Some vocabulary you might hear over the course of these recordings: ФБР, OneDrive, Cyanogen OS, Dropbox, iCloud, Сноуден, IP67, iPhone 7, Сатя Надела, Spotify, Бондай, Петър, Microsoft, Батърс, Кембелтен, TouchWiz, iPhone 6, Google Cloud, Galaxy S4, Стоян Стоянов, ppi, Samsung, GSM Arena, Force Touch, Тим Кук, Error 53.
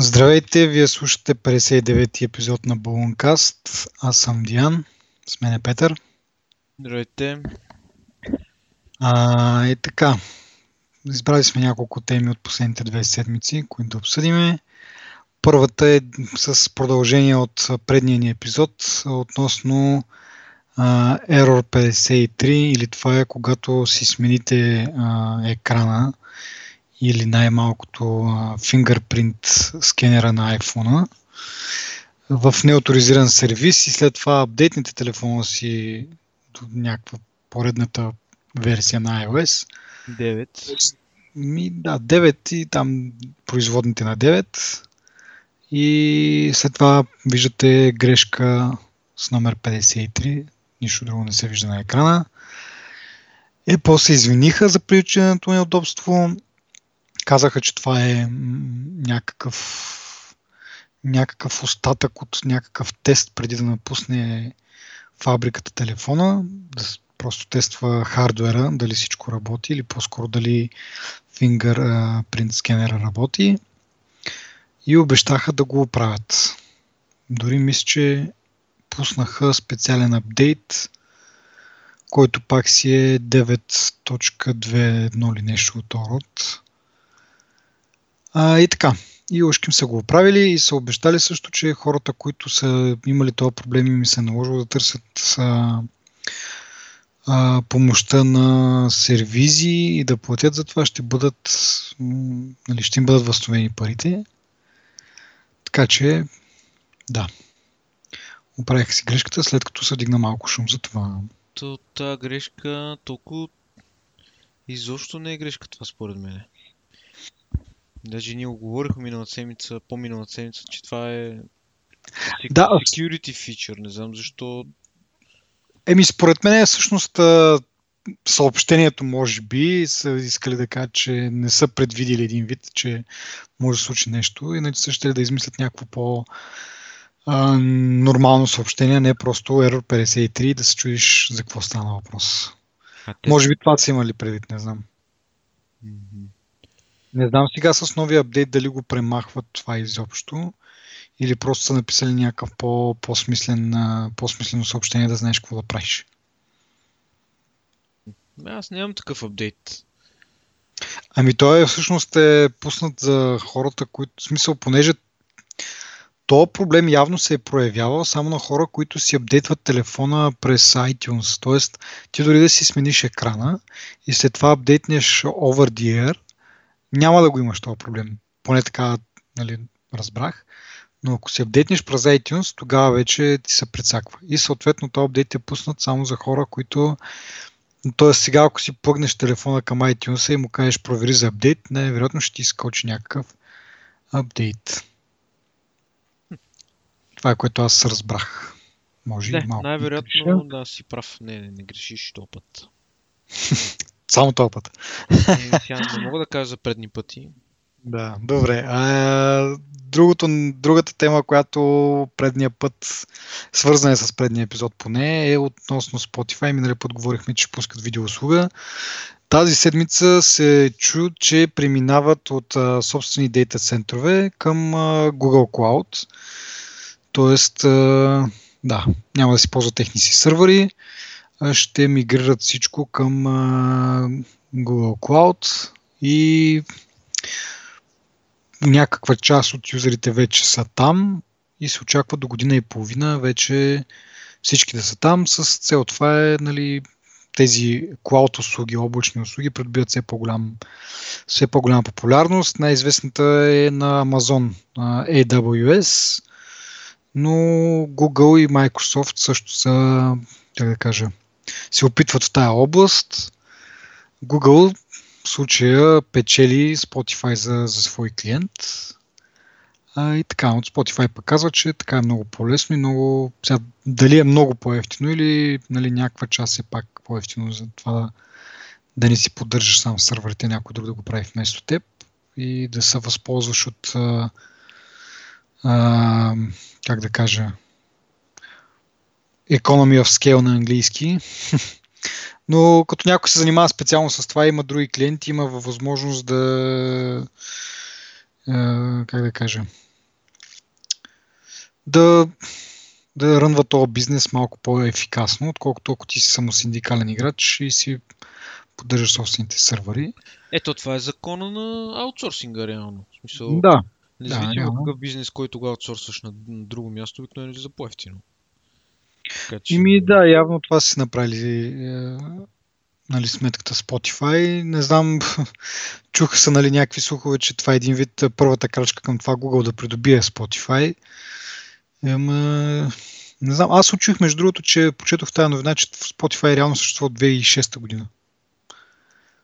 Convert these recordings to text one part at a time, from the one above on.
Здравейте, вие слушате 59-ти епизод на Balloncast. Аз съм Диан, с мен е Петър. Здравейте. И така, избрали сме няколко теми от последните две седмици, които да обсъдиме. Първата е с продължение от предния ни епизод относно Error 53, или това е когато си смените екрана или най-малкото Fingerprint скенера на iPhone-а в неоторизиран сервис и след това апдейтните телефона си до някаква поредната версия на iOS. 9. Да, 9 и там производните на 9. И след това виждате грешка с номер 53. Нищо друго не се вижда на екрана. Apple се извиниха за причиненото неудобство. Казаха, че това е някакъв остатък от някакъв тест преди да напусне фабриката телефона. Да просто тества хардуера, дали всичко работи или по-скоро дали Fingerprint скенера работи. И обещаха да го оправят. Дори мисля, че пуснаха специален апдейт, който пак си е 9.2.1 или нещо от род. И така, и още им са го оправили и са обещали също, че хората, които са имали този проблем и ми се наложило да търсят помощта на сервизи и да платят за това, ще им бъдат възстановени парите. Така че, да, оправих си грешката, след като се дигна малко шум за това. Та грешка толкова изобщо не е грешка това според мен. Даже ние оговорихме по-миналата седмица, че това е security feature, не знам защо. Според мен всъщност съобщението може би са искали да кажат, че не са предвидили един вид, че може да случи нещо, иначе са ще да измислят някакво по-нормално съобщение, не просто Error 53 да се чудиш за какво стана въпрос. Може би това са имали предвид, не знам. Не знам сега с новия апдейт дали го премахват това изобщо или просто са написали някакъв по-смислено съобщение да знаеш какво да правиш. Аз нямам такъв апдейт. Той всъщност е пуснат за хората, които... В смисъл, понеже този проблем явно се е проявявал само на хора, които си апдейтват телефона през iTunes. Тоест, ти дори да си смениш екрана и след това апдейтнеш over the air, няма да го имаш този проблем. Поне така, разбрах. Но ако се апдейтнеш през iTunes, тогава вече ти се прецаква. И съответно този апдейт е пуснат само за хора, които... Тоест сега, ако си плъгнеш телефона към iTunes и му кажеш провери за апдейт, вероятно ще ти изкочи някакъв апдейт. Това е което аз разбрах. Може и малко. Най-вероятно да си прав. Не грешиш този път. Само този път. Не мога да кажа за предни пъти. Да, добре. Другата тема, която предния път, свързана е с предния епизод поне, е относно Spotify. Минали път говорихме, че пускат видеоуслуга. Тази седмица се чу, че преминават от собствени дейта центрове към Google Cloud. Тоест, да, няма да си ползват техни си сървъри. Ще мигрират всичко към Google Cloud и някаква част от юзерите вече са там и се очаква до година и половина вече всички да са там с цел това е тези Cloud услуги, облачни услуги придобиват все по-голяма популярност. Най-известната е на Amazon AWS, но Google и Microsoft също са се опитват в тая област. Google в случая печели Spotify за свой клиент. И така, от Spotify пък казва, че така е много по-лесно и много... Сега, дали е много по-ефтино или някаква част е пак по-ефтино за това да не си поддържаш сам сървърите, някой друг да го прави вместо теб и да се възползваш от economy of scale на английски. Но като някой се занимава специално с това, има други клиенти, има възможност да да рънва този бизнес малко по-ефикасно, отколкото ако ти си само синдикален играч и си поддържаш собствените сървъри. Ето, това е закона на аутсорсинга, реално. В смисъл, да. Независимо какъв бизнес, който го аутсорсваш на друго място, обикновено за по-евтино. Ими да, явно това си направили сметката Spotify. Не знам, чуха се някакви слухове, че това е един вид първата крачка към това Google да придобие Spotify. Не знам, аз учих между другото, че прочетох тази новина, че Spotify реално съществува 2006 година.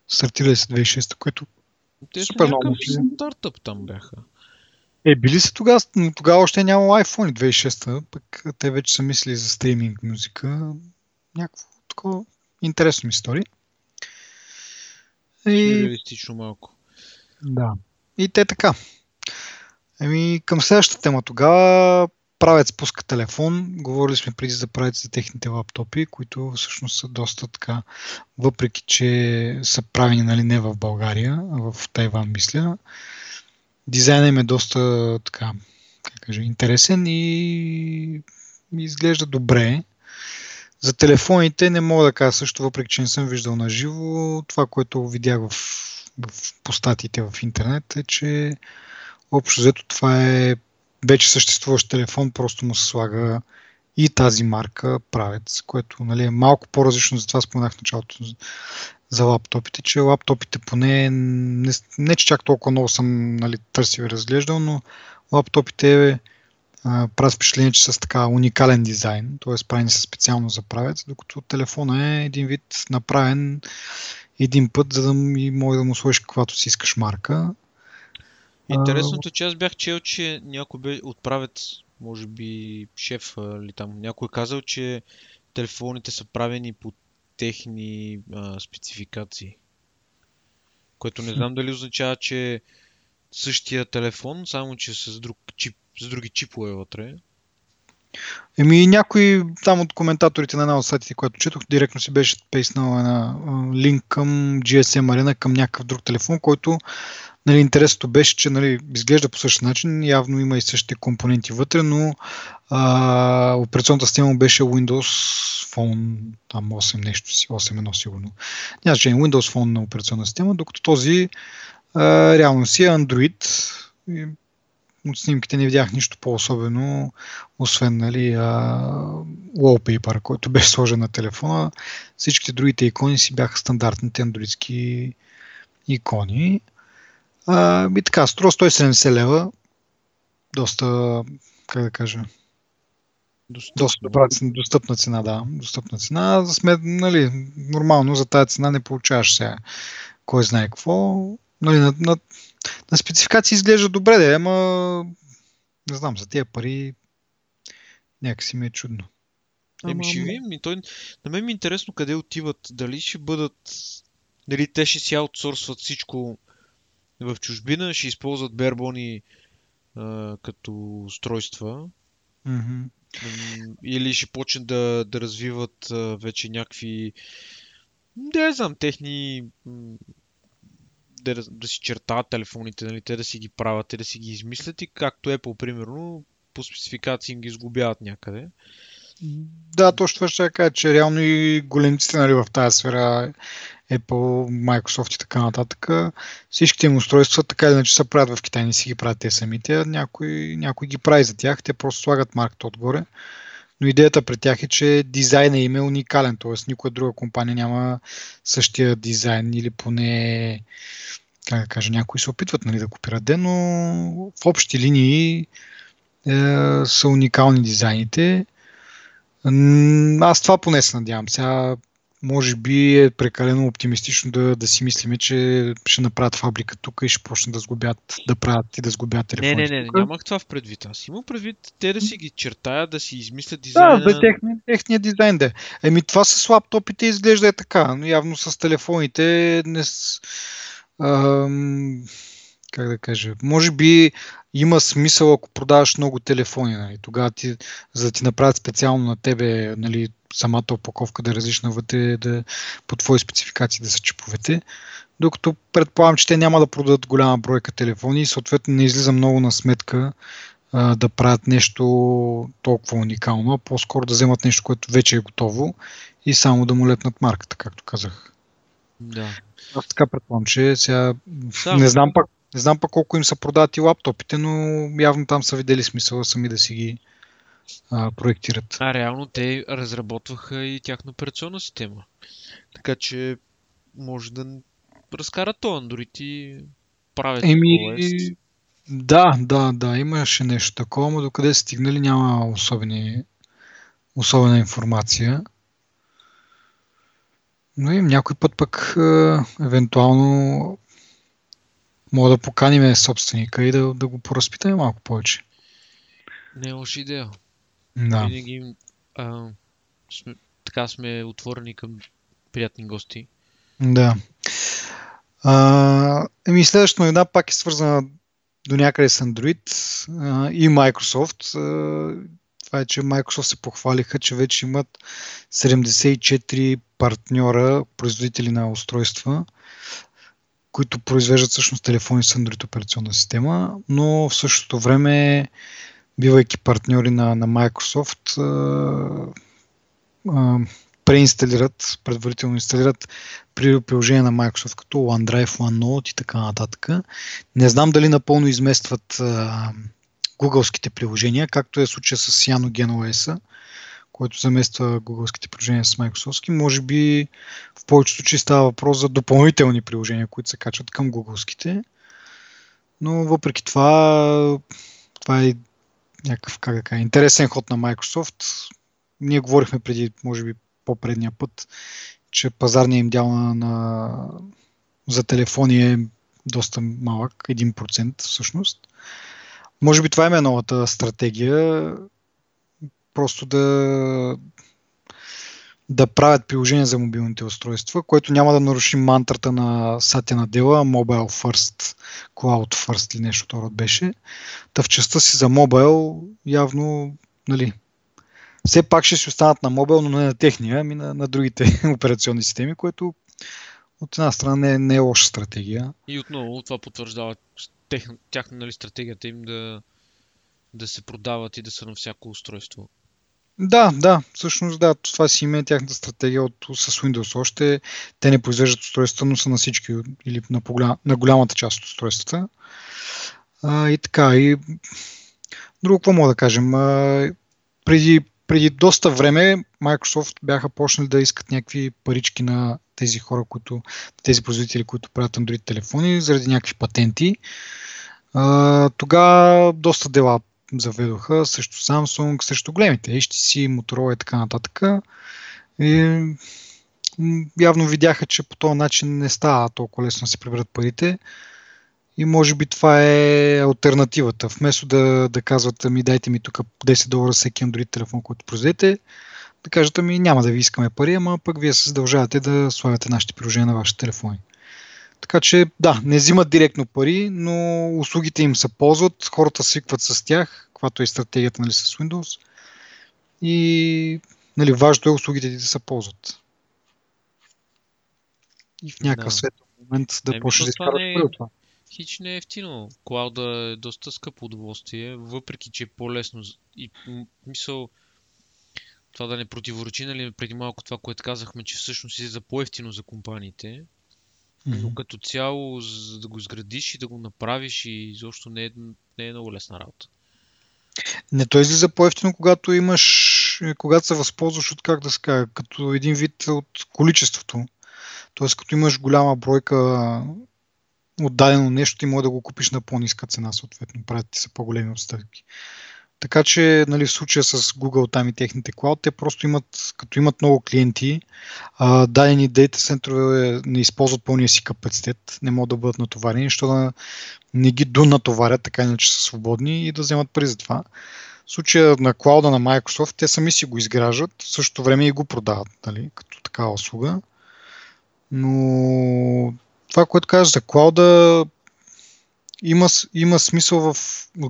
Стартирали се 2006, което те супер много си. Стартъп там бяха. Били се тогава, но тогава още нямало iPhone 2006, пък те вече са мислили за стриминг музика. Някакво такова интересно история. Реалистично малко. Да. И те така. Към следващата тема тогава, Правец пуска телефон. Говорили сме преди за Правец за техните лаптопи, които всъщност са доста така, въпреки че са правени не в България, а в Тайван, мисля. Дизайнът им е доста така, интересен и изглежда добре. За телефоните не мога да кажа също, въпреки че не съм виждал на живо. Това, което видях в постатите в интернет е, че общо взето това е вече съществуващ телефон, просто му се слага и тази марка Правец, което е малко по-различно, затова споменах в началото за лаптопите, че лаптопите поне не че чак толкова много съм търсил и разглеждал, но лаптопите правят впечатление, че са с така уникален дизайн, т.е. правени са специално за Правец, докато телефона е един вид направен един път, за да може да му сложиш каквато си искаш марка. Интересното, че аз бях чел, че някой бе от Правец, може би шеф или там, някой казал, че телефоните са правени по техни спецификации. Което не знам дали означава, че същия телефон, само че с друг чип, с други чипове вътре. Някой там от коментаторите на една от сайтите, която четох, директно си беше пейснал линк към GSM Arena, към някакъв друг телефон, който интересното беше, че изглежда по същия начин, явно има и същите компоненти вътре, но операционната система беше Windows Phone, там 8 нещо си, 8.1 сигурно. Няма че е Windows Phone на операционна система, докато този реално си е Android. От снимките не видях нищо по-особено, освен wallpaper, който беше сложен на телефона. Всичките другите икони си бяха стандартните андроидски икони. И така, струва 170 лева. Доста, достъпна цена, да. Достъпна цена. Нормално за тази цена не получаваш сега кой знае какво. На спецификации изглежда добре, ама не знам, за тия пари някакси ми е чудно. Ще видим. На мен ми е интересно къде отиват, дали ще бъдат, дали те ще си аутсорсват всичко в чужбина, ще използват Barebone като устройства, mm-hmm. Или ще почнат да развиват вече някакви, не знам, техни... Да си чертават телефоните, те да си ги правят, те да си ги измислят и както Apple, примерно, по спецификации им ги изгубяват някъде. Да, точно това ще я кажа, че реално и големците в тази сфера, Apple, Microsoft и така нататък, всичките им устройства така или иначе се правят в Китай, не си ги правят те самите, някой ги прави за тях, те просто слагат марката отгоре. Но идеята при тях е, че дизайнът им е уникален, т.е. никоя друга компания няма същия дизайн или поне, някои се опитват да копират, но в общи линии са уникални дизайните. Аз това поне се надявам. Сега може би е прекалено оптимистично да си мислиме, че ще направят фабрика тук и ще почнат да правят и да сгубят телефоните. Не, нямах това в предвид. Аз имам предвид те да си ги чертаят, да си измислят дизайна. Да, техния дизайн да е. Това с лаптопите изглежда така, но явно с телефоните не с... Може би има смисъл, ако продаваш много телефони, тогава за да ти направят специално на тебе, самата опаковка да е различна вътре, по твои спецификации да са чиповете, докато предполагам, че те няма да продадат голяма бройка телефони и съответно не излиза много на сметка да правят нещо толкова уникално, а по-скоро да вземат нещо, което вече е готово и само да му лепнат марката, както казах. Да. Аз така предполагам, че сега не знам пак колко им са продати лаптопите, но явно там са видели смисъла сами да си ги проектират. А реално те разработваха и тяхна операционна система. Така че може да разкарат то Android и правят OS. Да, имаше нещо такова, но докъде стигнали няма особена информация. Но и някой път пък евентуално мога да поканим собственика и да го поразпитаме малко повече. Не е лоша идея. Да. Винаги сме отворени към приятни гости. Да. Следващата новина пак е свързана до някъде с Android и Microsoft. Това е, че Microsoft се похвалиха, че вече имат 74 партньора, производители на устройства, които произвеждат всъщност телефони с Android операционна система, но в същото време, бивайки партньори на Microsoft, преинсталират, предварително инсталират приложение на Microsoft като OneDrive, OneNote и така нататък. Не знам дали напълно изместват гугълските приложения, както е случая с Cyanogen OS, който замества гугълските приложения с Microsoft. Може би в повечето случаи става въпрос за допълнителни приложения, които се качват към гугълските. Но въпреки това е някакъв интересен ход на Microsoft. Ние говорихме преди, може би, по-предния път, че пазарният им дял за телефони е доста малък, 1% всъщност. Може би това е новата стратегия, просто да правят приложения за мобилните устройства, което няма да наруши мантрата на Сатя Надела, Mobile First, Cloud First или нещо това беше. Та в частта си за мобайл явно, все пак ще си останат на мобайл, но не на техния, ами на другите операционни системи, което от една страна не е лоша стратегия. И отново това потвърждава тяхна стратегията им да се продават и да са на всяко устройство. Да, всъщност да, това си има тяхната стратегия с Windows още. Те не произвеждат устройства, но са на всички или на голямата част от устройствата. И така, и друго какво мога да кажем? Преди доста време Microsoft бяха почнали да искат някакви парички на тези хора, тези производители, които правят Android телефони, заради някакви патенти. Тогава доста дела заведоха, също Samsung, също големите, HTC, Motorola и така нататък. И явно видяха, че по този начин не става толкова лесно да се приберат парите. И може би това е алтернативата. Вместо да казват, дайте ми тук $10 всеки Android телефон, който произведете, да кажат, няма да ви искаме пари, ама пък вие се задължавате да слагате нашите приложения на вашите телефони. Така че да, не взимат директно пари, но услугите им се ползват, хората свикват с тях, каквато е стратегията с Windows. И важното е услугите да се ползват. И в някакъв светъл момент да почне да изкарват пари от това. Хич не е ефтино. Клауда е доста скъпо удоволствие, въпреки че е по-лесно. И мисъл, това да не противоречи, преди малко това, което казахме, че всъщност е за по-ефтино за компаниите. Но като цяло, за да го изградиш и да го направиш, и изобщо не е много лесна работа. Не, то излиза по-ефтино, когато се възползваш от, как да се кажа, като един вид от количеството. Тоест, като имаш голяма бройка отдадено нещо, ти може да го купиш на по-ниска цена, съответно, правят ти са по-големи отстъпки. Така че, в случая с Google там и техните клауд, те просто имат, като имат много клиенти, дадени дейта центрове не използват пълния си капацитет, не могат да бъдат натоварени, защото не ги донатоварят, така иначе са свободни и да вземат пари за това. В случая на клауда на Microsoft, те сами си го изграждат, в същото време и го продават, като такава услуга. Но това, което кажа за клауда, има смисъл от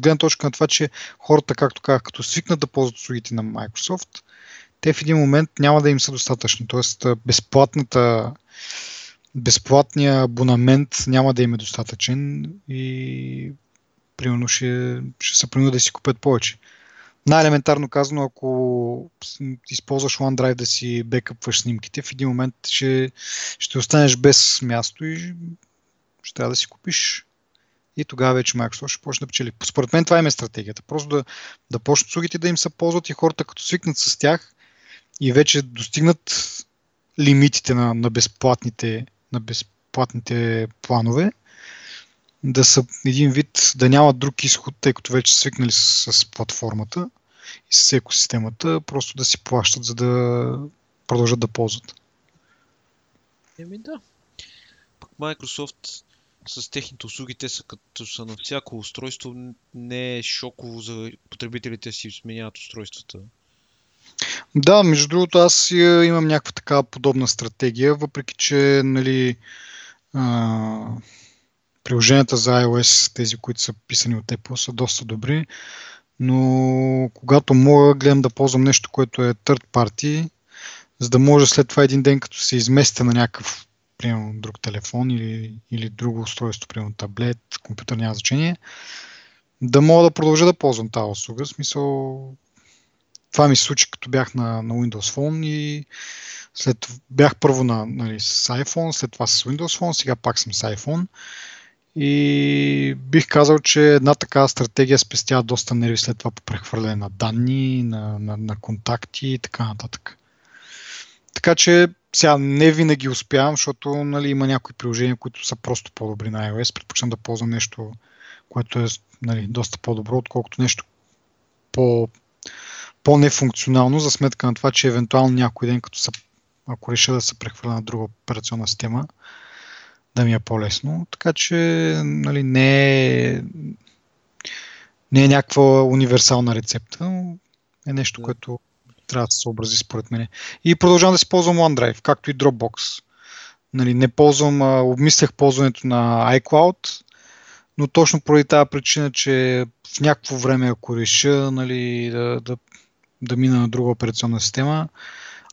гледна точка на това, че хората, както казах, като свикнат да ползват услугите на Microsoft, те в един момент няма да им са достатъчни. Тоест, безплатният абонамент няма да им е достатъчен и примерно ще се принудят да си купят повече. Най-елементарно казано, ако използваш OneDrive да си бекъпваш снимките, в един момент ще останеш без място и ще трябва да си купиш. И тогава вече Microsoft ще почне да печели. Според мен това им е стратегията. Просто да почнат услугите да им се ползват и хората като свикнат с тях и вече достигнат лимитите на безплатните планове, да са един вид, да нямат друг изход, тъй като вече свикнали с платформата и с екосистемата, просто да си плащат, за да продължат да ползват. Еми да. Пък Microsoft с техните услуги, те са като са на всяко устройство, не е шоково за потребителите си сменяват устройствата. Да, между другото аз имам някаква такава подобна стратегия, въпреки че нали, приложенията за iOS, тези, които са писани от Apple, са доста добри, но когато мога, гледам да ползвам нещо, което е third party, за да може след това един ден, като се изместя на някакъв примерно друг телефон или друго устройство, примерно таблет, компютър, няма значение, да мога да продължа да ползвам тази услуга. В смисъл, това ми се случи, като бях на Windows Phone и бях първо с iPhone, след това с Windows Phone, сега пак съм с iPhone. И бих казал, че една такава стратегия спестява доста нерви след това по прехвърляне на данни, на контакти и така нататък. Така че сега не винаги успявам, защото нали, има някои приложения, които са просто по-добри на iOS. Предпочитам да ползвам нещо, което е нали, доста по-добро, отколкото нещо по-нефункционално, за сметка на това, че евентуално някой ден, ако реша да се прехвърля на друга операционна система, да ми е по-лесно. Така че нали, не е някаква универсална рецепта, но е нещо, което трябва да се съобрази според мен. И продължавам да си ползвам OneDrive, както и Dropbox. Нали, не ползвам, обмислях ползването на iCloud, но точно поради тази причина, че в някакво време, ако реша нали, да мина на друга операционна система,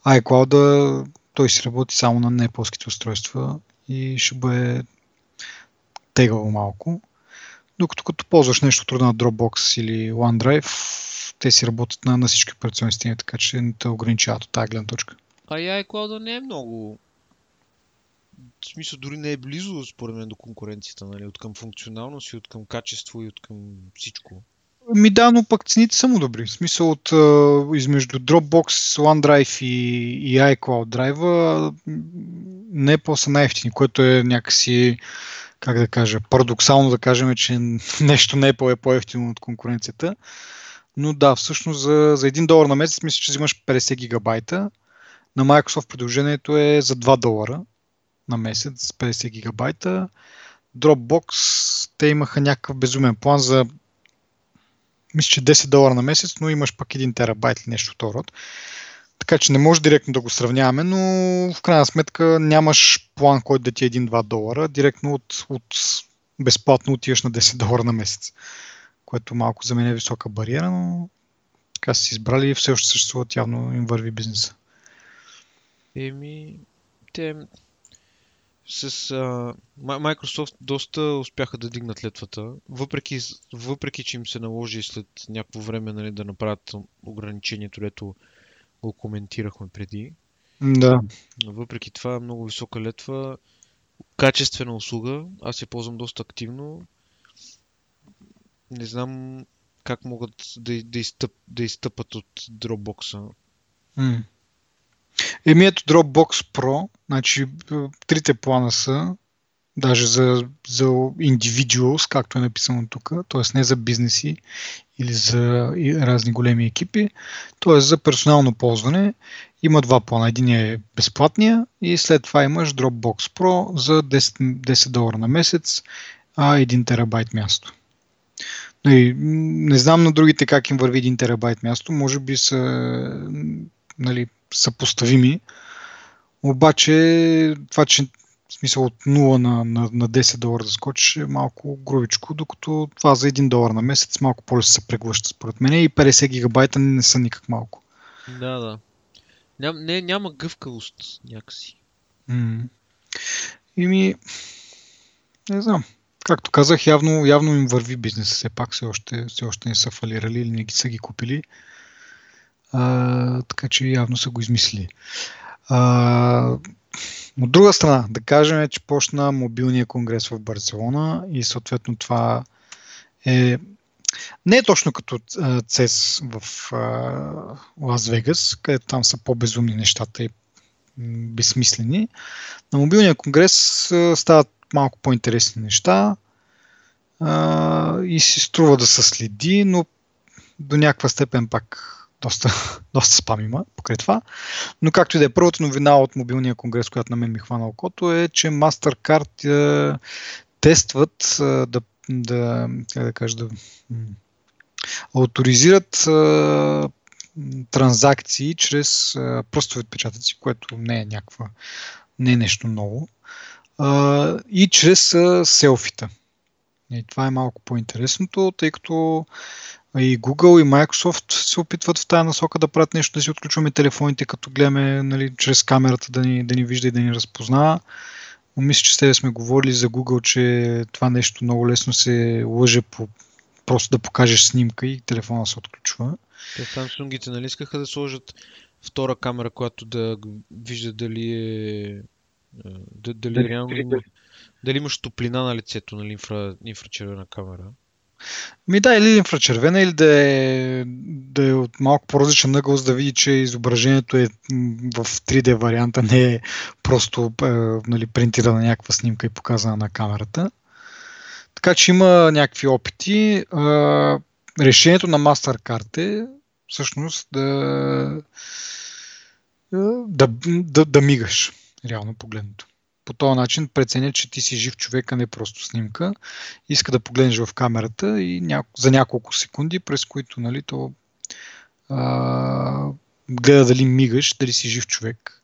iCloud той си работи само на неполските устройства и ще бъде тегаво малко. Докато като ползваш нещо трудно на Dropbox или OneDrive, те си работят на всички операционни системи, така че не те ограничават от тази гледна точка. А и iCloud не е много... В смисъл, дори не е близо, според мен, до конкуренцията, нали? От към функционалност и от към качество и от към всичко. Ми да, но пък цените са му добри. В смисъл, измежду Dropbox, OneDrive и iCloud драйва не е по-са най-ефтини, което е някакси, как да кажа, парадоксално да кажем, че нещо не е по-ефтино от конкуренцията. Но да, всъщност за $1 на месец мисля, че взимаш 50 гигабайта. На Microsoft предложението е за $2 на месец, 50 гигабайта. Dropbox, те имаха някакъв безумен план за мисля, че $10 на месец, но имаш пък 1 терабайт или нещо второ род. Така че не може директно да го сравняваме, но в крайна сметка нямаш план, който да ти е $1-2. Директно безплатно отиваш на $10 на месец, което малко за мен е висока бариера, но така са си избрали и все още съществуват, явно им върви бизнеса. Еми, те с Microsoft доста успяха да дигнат летвата, въпреки че им се наложи след някакво време нали, да направят ограничението, дето го коментирахме преди. Да. Въпреки това много висока летва, качествена услуга, аз я ползвам доста активно. Не знам как могат да изтъпат от Dropbox-а. Еми ето Dropbox Pro, значи трите плана са, даже за individuals, както е написано тук, т.е. не за бизнеси или за разни големи екипи, т.е. за персонално ползване. Има два плана, един е безплатния и след това имаш Dropbox Pro за $10 на месец, 1 терабайт място. Не знам на другите как им върви 1 терабайт място, може би са нали, съпоставими, обаче това, че в смисъл от 0 на $10 да скочиш е малко грубичко, докато това за $1 на месец малко по-лесно се преглъща според мен и 50 гигабайта не са никак малко. Да. Няма гъвкавост някакси. Не знам. Както казах, явно им върви бизнеса, все пак все още не са фалирали или не са ги купили. Така че явно са го измислили. От друга страна, да кажем, че почна мобилния конгрес в Барселона и съответно това е не е точно като CES в Лас-Вегас, където там са по-безумни нещата и безсмислени. На мобилния конгрес стават малко по-интересни неща и си струва да се следи, но до някаква степен пак доста спам има покрай това. Но както и да е, първата новина от мобилния конгрес, която на мен ми хвана окото, е, че MasterCard тестват ауторизират транзакции чрез пръстови отпечатъци, което не е нещо ново. И чрез селфита. И това е малко по-интересното, тъй като и Google, и Microsoft се опитват в тая насока да правят нещо, да си отключваме телефоните, като гледаме чрез камерата да ни вижда и да ни разпознава. Но мисля, че с тебе сме говорили за Google, че това нещо много лесно се лъже по просто да покажеш снимка и телефона се отключва. Те Samsung-ите нали искаха да сложат втора камера, която да вижда дали имаш топлина на лицето, нали, инфрачервена камера. Или инфрачервена, или да е от малко по-различен ъгъл, за да види, че изображението е в 3D варианта, не е просто принтирана някаква снимка и показана на камерата. Така че има някакви опити. Решението на MasterCard е всъщност да мигаш, реално погледнато. По този начин преценя, че ти си жив човек, а не просто снимка. Иска да погледнеш в камерата и за няколко секунди, през които гледа дали мигаш, дали си жив човек.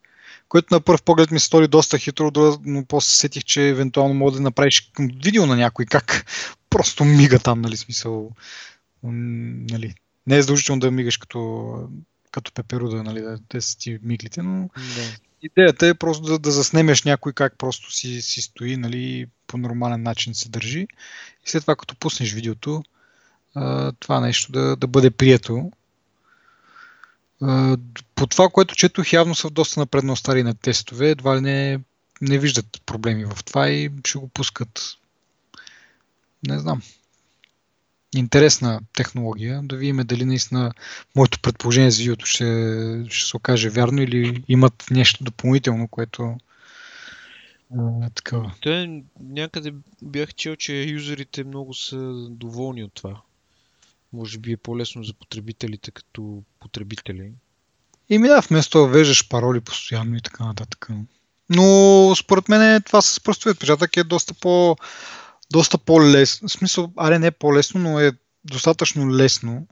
Което на първ поглед ми се стори доста хитро, но после сетих, че евентуално може да направиш видео на някой, как просто мига там, смисъл. Не е задължително да мигаш като пеперуда, да са ти миглите, но... Да. Идеята е просто да заснемеш някой как просто си стои, по нормален начин се държи и след това като пуснеш видеото, това нещо да бъде прието. По това, което четох, явно са доста напредно стари на тестове, едва ли не виждат проблеми в това и ще го пускат. Не знам. Интересна технология, да видим дали наистина моето предположение за видеото ще се окаже вярно или имат нещо допълнително, което е такава. Те някъде бях чел, че юзерите много са доволни от това. Може би е по-лесно за потребителите като потребители. Вместо да веждаш пароли постоянно и така нататък. Но според мен това с пръстови отпечатък е доста по-лесно, в смисъл, не е по-лесно, но е достатъчно лесно,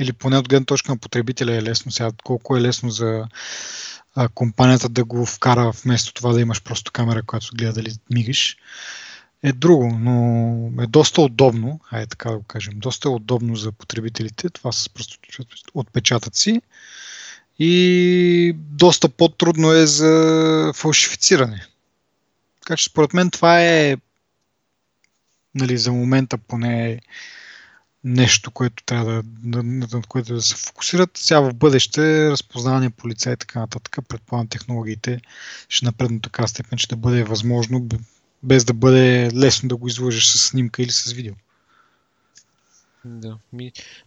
или поне от гледна точка на потребителя е лесно. Сега колко е лесно за компанията да го вкара вместо това да имаш просто камера, която гледа дали мигиш, е друго, но е доста удобно, така да го кажем, доста удобно за потребителите, това с просто отпечатъци и доста по-трудно е за фалшифициране. Така че според мен това е за момента поне нещо, което трябва което да се фокусират. Сега в бъдеще разпознаване по лице и така нататък, предполагам технологиите ще напреднат така степен, че да бъде възможно без да бъде лесно да го излъжеш с снимка или с видео. Да.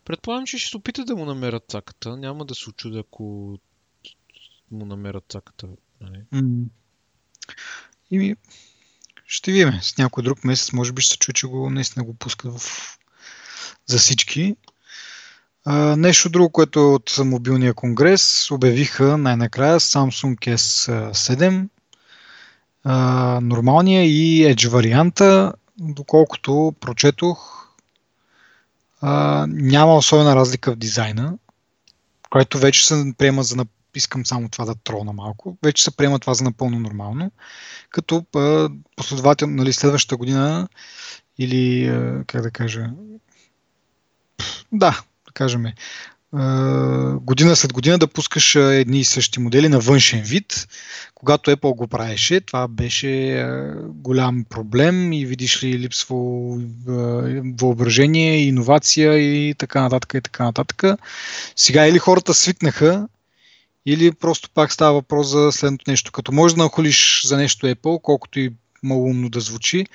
Предполагам, че ще се опита да му намерят цаката. Няма да се учудя, ако му намерят цаката. Ще видим. С някой друг месец може би ще се чуе, че наистина го пускат за всички. Нещо друго, което е от мобилния конгрес, обявиха най-накрая Samsung S7, нормалния и Edge варианта, доколкото прочетох, няма особена разлика в дизайна, който вече се приема за искам само това да трона малко. Вече се приема това за напълно нормално. Като последователно, следващата година или, как да кажа, да кажем, година след година да пускаш едни и същи модели на външен вид. Когато Apple го правеше, това беше голям проблем и видиш ли липсва въображение, иновация и така нататък и така нататък. Сега или хората свикнаха, или просто пак става въпрос за следното нещо. Като можеш да нахулиш за нещо Apple, колкото и малумно да звучи,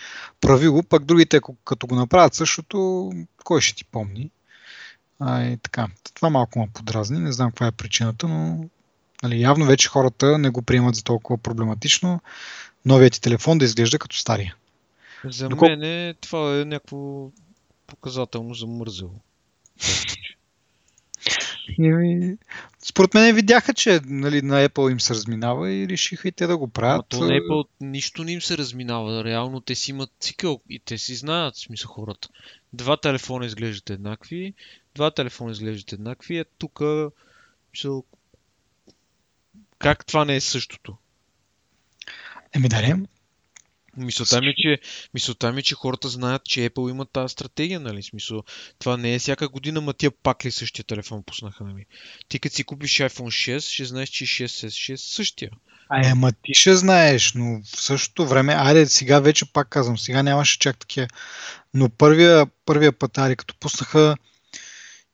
прави го, пък другите, като го направят същото, кой ще ти помни? И така. Това малко ме подразни, не знам каква е причината, но нали, явно вече хората не го приемат за толкова проблематично новият ти телефон да изглежда като стария. За мен това е някакво показателно замързело. Според мен видяха, че нали, на Apple им се разминава и решиха и те да го правят. А то на Apple нищо не им се разминава, реално те си имат цикъл и те си знаят, в смисъл хората. Два телефона изглеждат еднакви, а тук как това не е същото? Мисълта ми, че хората знаят, че Apple има тази стратегия, нали? Смисъл, това не е всяка година, ма тия пак ли същия телефон пуснаха на ми. Ти като си купиш iPhone 6, ще знаеш, че 6S6 същия. Ама ти ще знаеш, но в същото време, айде сега вече пак казвам, сега нямаше чак такива. Но първия път, като пуснаха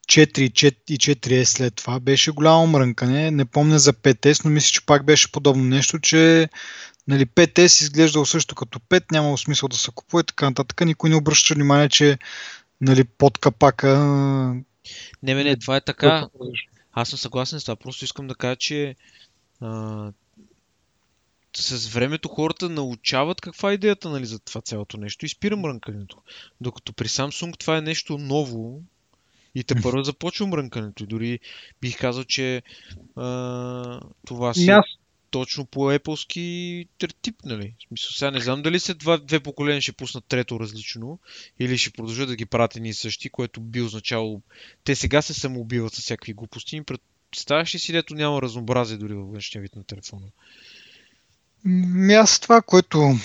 4 и 4S след това, беше голямо мрънкане. Не помня за 5S, но мисля, че пак беше подобно нещо, че нали, 5S изглеждал също като 5, нямало смисъл да се купува и така нататък. Никой не обръща внимание, че нали, под капака... Не, това е така. Аз съм съгласен с това. Просто искам да кажа, че с времето хората научават каква е идеята нали, за това цялото нещо и спира мрънкането. Докато при Samsung това е нещо ново и те първо започва мрънкането. И дори бих казал, че това си... Точно по Apple-ски тип, нали? В смисъл, сега не знам дали след две поколения ще пуснат трето различно или ще продължат да ги правят едни и същи, което би означало... Те сега се самоубиват с всякакви глупости и представяш ли си, дето няма разнообразие дори във външния вид на телефона? Аз това, което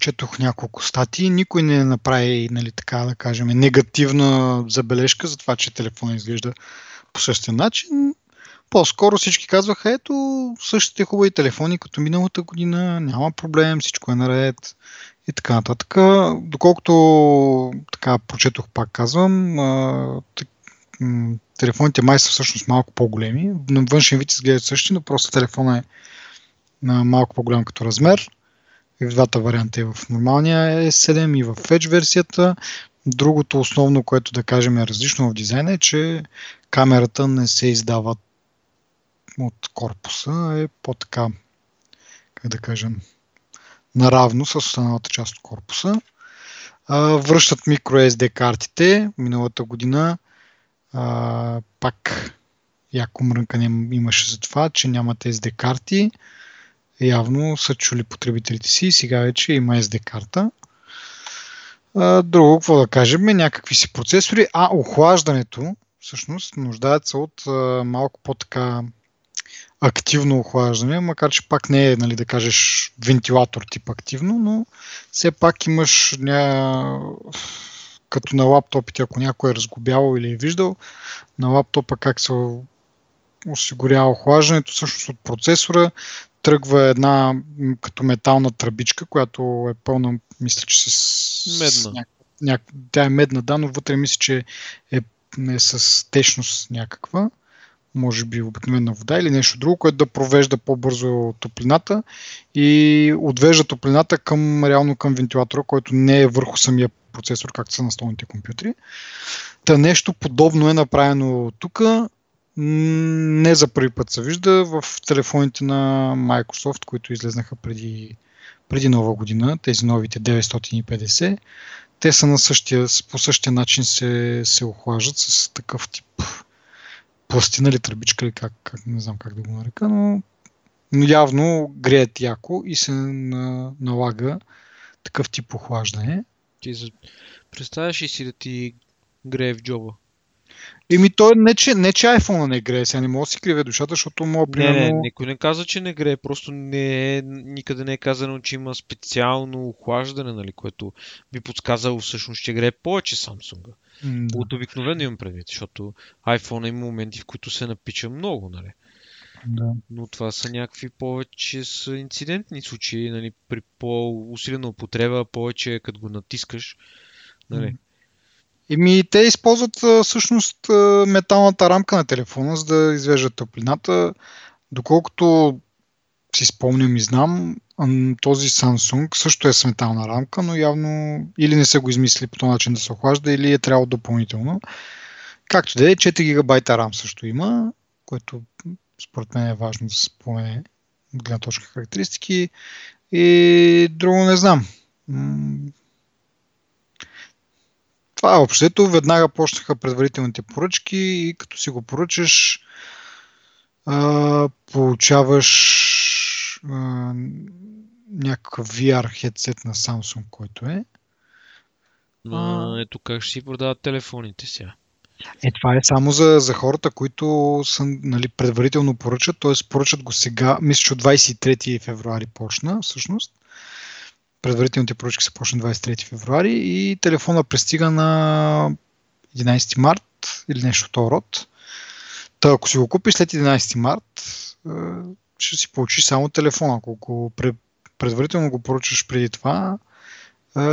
четох няколко статии, никой не направи, нали, така да кажем, негативна забележка за това, че телефонът изглежда по същия начин. По-скоро всички казваха, ето същите хубави телефони, като миналата година, няма проблем, всичко е наред и така нататък. Доколкото така прочетох, пак казвам, телефоните май са всъщност малко по-големи, на външен вид изглеждат същи, но просто телефона е малко по-голям като размер. И в двата варианта е в нормалния S7 и в Edge версията. Другото основно, което да кажем е различно в дизайна е, че камерата не се издава от корпуса, е по-така, как да кажем, наравно с останалата част от корпуса. Връщат microSD картите. Миналата година пак яко мрънкане имаше за това, че нямат SD карти. Явно са чули потребителите си и сега вече има SD карта. Друго, какво да кажем, някакви си процесори, охлаждането всъщност нуждаят се от малко по-така активно охлаждане, макар че пак не е, нали, да кажеш вентилатор тип активно, но все пак имаш като на лаптопите, ако някой е разгубявал или е виждал, на лаптопа как се осигурява охлаждането, всъщност от процесора тръгва една като метална тръбичка, която е пълна, мисля, че с... Медна. Тя е медна, да, но вътре мисля, че е с течност някаква. Може би обикновена вода или нещо друго, което да провежда по-бързо топлината и отвежда топлината реално към вентилатора, който не е върху самия процесор, както са настолните компютри. Та нещо подобно е направено тук. Не за първи път се вижда в телефоните на Microsoft, които излезнаха преди нова година, тези новите 950. Те са по същия начин се охлаждат с такъв тип пластина или тръбичка, или как, не знам как да го нарека, но явно греят яко и се налага такъв тип охлаждане. Представяш ли си да ти грее в джоба? Еми той не че iPhone-а не грее, сега не мога да си криве душата, защото мога примерно... Не, никой не каза, че не грее, просто никъде не е казано, че има специално охлаждане, нали, което би подсказало всъщност, че грее повече Samsung-а. Да. От обикновено имам предвид, защото iPhone-а има моменти, в които се напича много, нали. Да. Но това са някакви повече с инцидентни случаи, нали, при по-усилена употреба, повече като го натискаш, нали. Еми, те използват всъщност металната рамка на телефона, за да извеждат топлината. Доколкото си спомням и знам, този Samsung също е с метална рамка, но явно или не са го измислили по този начин да се охлажда, или е трябвало допълнително. Както да е, 4 гигабайта RAM също има, което според мен е важно да се спомене от гледна точка характеристики. И друго не знам. Това е общото. Веднага почнаха предварителните поръчки и като си го поръчаш, получаваш някакъв VR хедсет на Samsung, който е. Ето как ще си продават телефоните сега. Е, това е само за хората, които са, нали, предварително поръчат, т.е. поръчат го сега. Мисля, че от 23 февруари почна всъщност. Предварителните поръчки се почна 23 февруари и телефона пристига на 11 март или нещо от род. Та, ако си го купиш след 11 март, ще си получиш само телефона. Ако предварително го поръчаш преди това,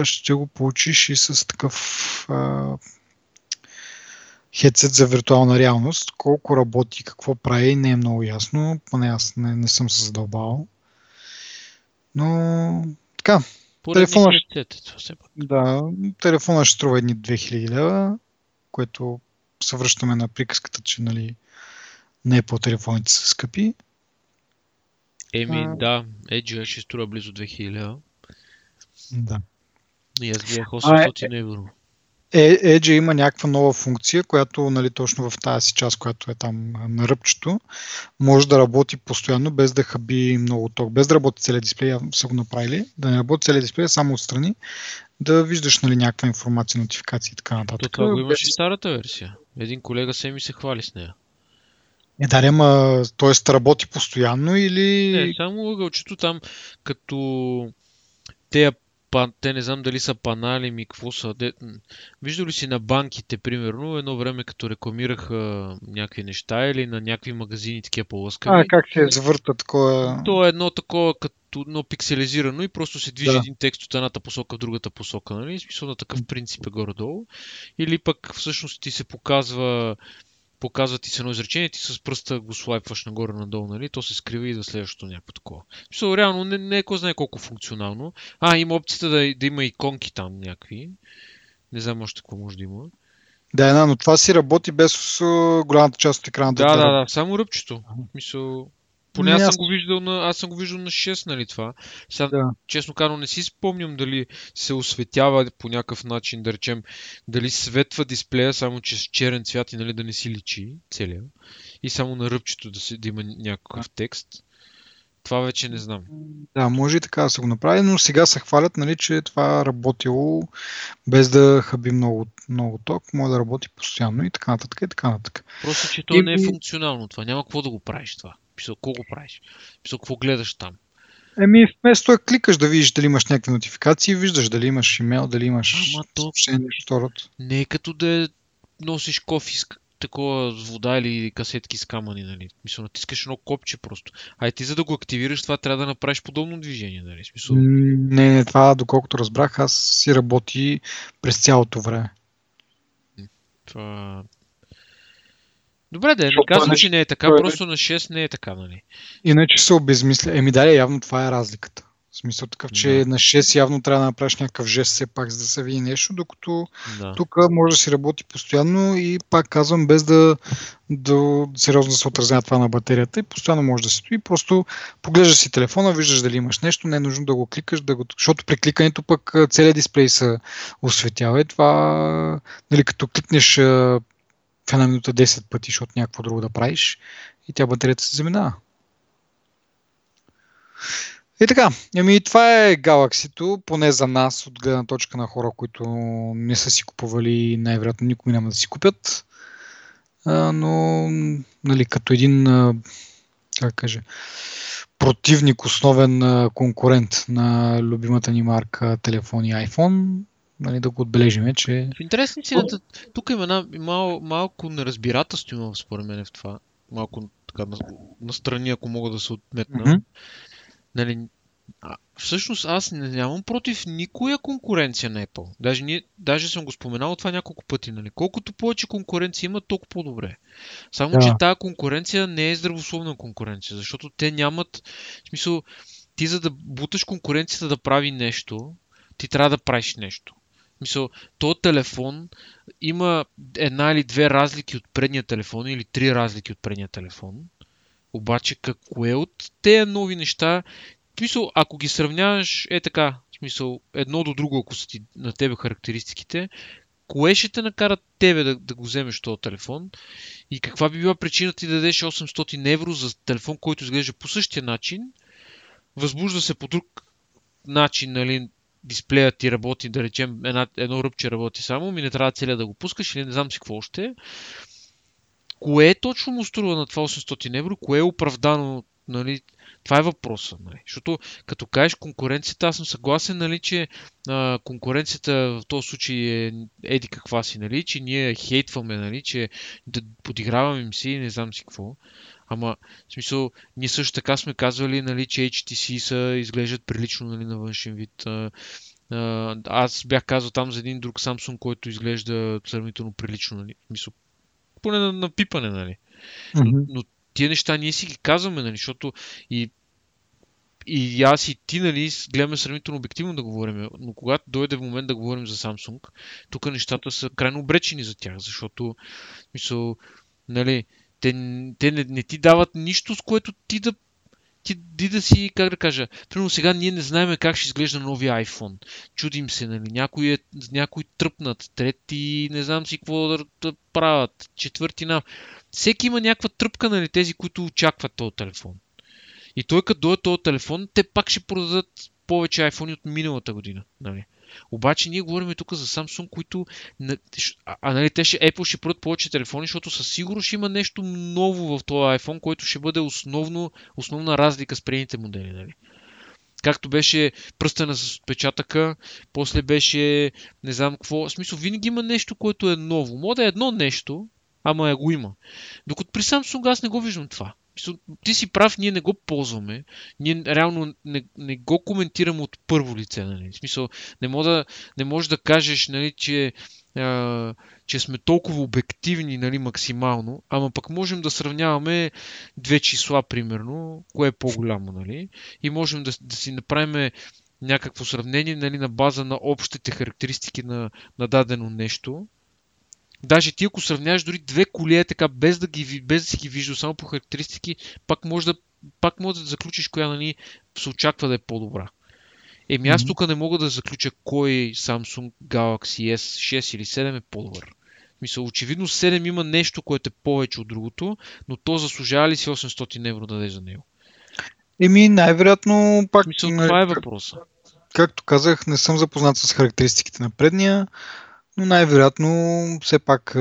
ще го получиш и с такъв хедсет за виртуална реалност. Колко работи, какво прави, не е много ясно. Поне аз не съм се задълбавал. Но... Така, телефона ще струва едни 2000 лева, което се връщаме на приказката, че, нали, не е по телефоните са скъпи. Еми, да, Edge ще струва близо 2000 лева. Да. И аз бях 800 евро. Edge има някаква нова функция, която, нали, точно в тази си част, която е там на ръбчето, може да работи постоянно, без да хаби много ток, без да работи целият дисплей, са го направили, да не работи целият дисплей, само отстрани, да виждаш, нали, някаква информация, нотификации и така нататък. Това го имаше и старата версия. Един колега се ми се хвали с нея. Е, да, ама, т.е. работи постоянно или... Не, само лъгълчето там, като те не знам дали са панали ми, какво са. Виждал ли си на банките, примерно, едно време, като рекламираха някакви неща или на някакви магазини такива полъскани? Как се завърта такова? То е едно такова, като едно пикселизирано и просто се движи един текст от едната посока в другата посока, нали? Смисъл на такъв принцип е горе-долу. Или пък всъщност ти се показва ти се едно изречение, ти с пръста го слайпваш нагоре-надолу, нали? То се скрива и за следващото някакво такова. Мисля, реално не е кой знае колко функционално. Има опцията да има иконки там някакви. Не знам още какво може да има. Да, но това си работи без голямата част от екрана. Да, само ръбчето. Мисля, поне аз съм го виждал на 6, нали това. Сега, честно казано, не си спомням дали се осветява по някакъв начин, да речем, дали светва дисплея, само че с черен цвят и, нали, да не си личи целия. И само на ръбчето да има някакъв текст. Това вече не знам. Да, може и така да се го направи, но сега се хвалят, нали, че това работило без да хаби много ток, може да работи постоянно и така нататък и така нататък. Просто, че то не е функционално това, няма какво да го правиш това. Писал, какво го правиш? Писал, какво гледаш там? Еми, вместо да кликаш да видиш дали имаш някакви нотификации, виждаш дали имаш имейл, дали имаш съобщение второто. Не е като да носиш кофи с такова вода или касетки с камъни, нали? Мисъл, натискаш едно копче просто. А и ти за да го активираш, това трябва да направиш подобно движение, нали? Мисъл... Не, това, доколкото разбрах, аз си работи през цялото време. Това... Добре, да, не казвам, че не е така, просто на 6 не е така, нали? Иначе се обезмисля. Явно това е разликата. В смисъл такъв, че на 6 явно трябва да направиш някакъв жест все пак, за да се види нещо, докато тук може да си работи постоянно и пак казвам, без да сериозно да се отразява това на батерията и постоянно може да се стои. Просто поглеждаш си телефона, виждаш дали имаш нещо, не е нужно да го кликаш, защото при кликането пък целият дисплей се осветява и това, нали, като кликнеш в една минута 10 пъти, защото някакво друго да правиш и тя батерията се заминава. И така, това е Galaxy-то, поне за нас, от гледна точка на хора, които не са си купували, най-вероятно никога няма да си купят. но нали, като един как кажа, противник, основен конкурент на любимата ни марка телефон и iPhone, нали, да го отбележим, че... В интересни си, тук има една малко неразбирателство имам според мен в това. Малко така настрани, ако мога да се отметна. Mm-hmm. Нали, всъщност аз нямам против никоя конкуренция на Apple. Даже съм го споменал това няколко пъти. Нали. Колкото повече конкуренция има, толкова по-добре. Само, че тази конкуренция не е здравословна конкуренция, защото те нямат... В смисъл, ти за да буташ конкуренцията да прави нещо, ти трябва да правиш нещо. Мисъл, този телефон има една или две разлики от предния телефон или три разлики от предния телефон. Обаче какво е от тези нови неща? Мисъл, ако ги сравняваш е така, мисъл, едно до друго, ако са ти, на тебе характеристиките, кое ще те накара тебе да го вземеш този телефон и каква би била причина ти да дадеш 800 евро за телефон, който изглежда по същия начин, възбужда се по друг начин, нали, дисплеят ти работи, да речем, едно ръбче работи само, ми не трябва целия да го пускаш или не знам си какво още. Кое точно му струва на това 800 евро? Кое е оправдано? Нали? Това е въпросът. Нали? Защото като кажеш конкуренцията, аз съм съгласен, нали, че конкуренцията в този случай е еди каква си, нали, че ние хейтваме, нали, че да подиграваме им си и не знам си какво. Ама, в смисъл, ние също така сме казвали, нали, че HTC изглеждат прилично, нали, на външен вид. Аз бях казал там за един друг Samsung, който изглежда сравнително прилично, нали, в смисъл, поне на пипане, нали. Но тия неща ние си ги казваме, нали, защото и аз и ти, нали, гледаме сравнително обективно да говорим, но когато дойде в момент да говорим за Samsung, тук нещата са крайно обречени за тях, защото, в смисъл, нали, те не ти дават нищо, с което ти да си, как да кажа, примерно сега ние не знаем как ще изглежда новия iPhone. Чудим се, нали, някой тръпнат, трети, не знам си какво да правят, четвъртина. Всеки има някаква тръпка, нали, тези, които очакват този телефон. И той като дойде този телефон, те пак ще продадат повече iPhone от миналата година, нали. Обаче ние говорим тук за Samsung, които нали, Apple ще продадат повече телефони, защото със сигурност ще има нещо ново в този iPhone, който ще бъде основна разлика с предните модели. Нали? Както беше пръстена с отпечатъка, после беше не знам какво. В смисъл, винаги има нещо, което е ново. Мода е едно нещо, ама го има. Докато при Samsung аз не го виждам това. Ти си прав, ние не го ползваме. Ние реално не го коментираме от първо лице. Нали? В смисъл, не можеш да кажеш, нали, че сме толкова обективни, нали, максимално, ама пък можем да сравняваме две числа, примерно, кое е по-голямо. Нали? И можем да си направим някакво сравнение, нали, на база на общите характеристики на дадено нещо. Даже ти ако сравняваш дори две колея, така, без да си ги вижда, само по характеристики, пак може да заключиш коя, нали, се очаква да е по-добра. Аз тук не мога да заключа кой Samsung Galaxy S6 или 7 е по-добър. Мисля, очевидно 7 има нещо, което е повече от другото, но то заслужава ли си 800 евро да даде за него? Най-вероятно пак... Мисля, това е въпроса. Както казах, не съм запознат с характеристиките на предния, но най-вероятно все пак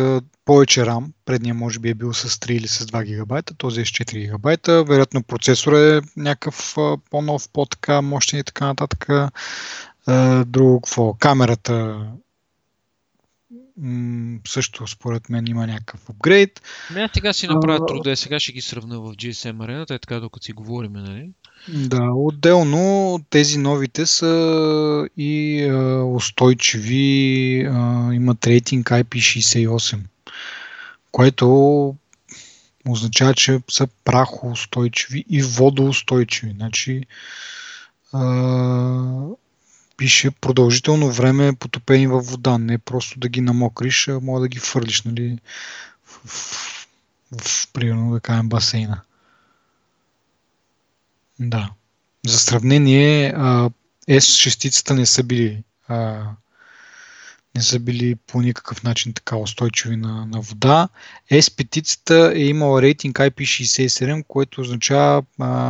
повече RAM, предния може би е бил с 3 или с 2 гигабайта, този е с 4 гигабайта, вероятно процесора е някакъв по-нов, по-така мощен и така нататък. Друго какво? Камерата също според мен има някакъв апгрейд. Сега си направят труда, сега ще ги сравня в GSM Arena, така докато си говорим, нали? Да, отделно тези новите са и устойчиви, имат рейтинг IP68, което означава, че са прахоустойчиви и водоустойчиви. Значи, пише продължително време потопени във вода, не просто да ги намокриш, а може да ги фърлиш, нали, в примерно, да кажем, басейна. Да. За сравнение, S6-цата не са били по никакъв начин така устойчиви на вода. S5-цата е имала рейтинг IP67, което означава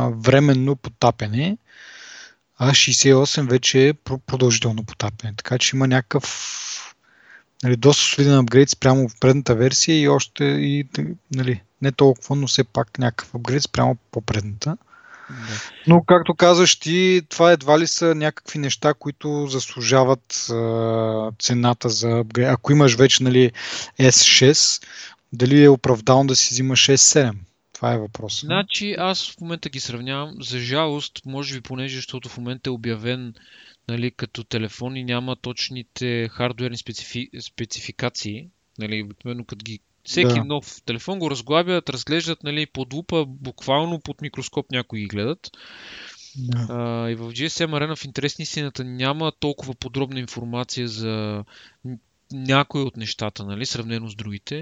временно потапяне, а 68 вече е продължително потапяне. Така че има някакъв нали, доста солиден апгрейд спрямо в предната версия и още и, нали, не толкова, но все пак някакъв апгрейд спрямо по-предната. Да. Но, както казваш ти, това едва ли са някакви неща, които заслужават цената за апгрейд. Ако имаш вече, нали, S6, дали е оправдано да си взимаш S7? Това е въпрос. Значи аз в момента ги сравнявам. За жалост, може би понеже, защото в момента е обявен, нали, като телефон и няма точните хардуерни спецификации. Нали, обикновено като ги... Всеки да. Нов телефон го разглабят, разглеждат, нали, под лупа, буквално под микроскоп някои ги гледат. Да. И в GSM Arena в интересни сината няма толкова подробна информация за някои от нещата, нали, сравнено с другите.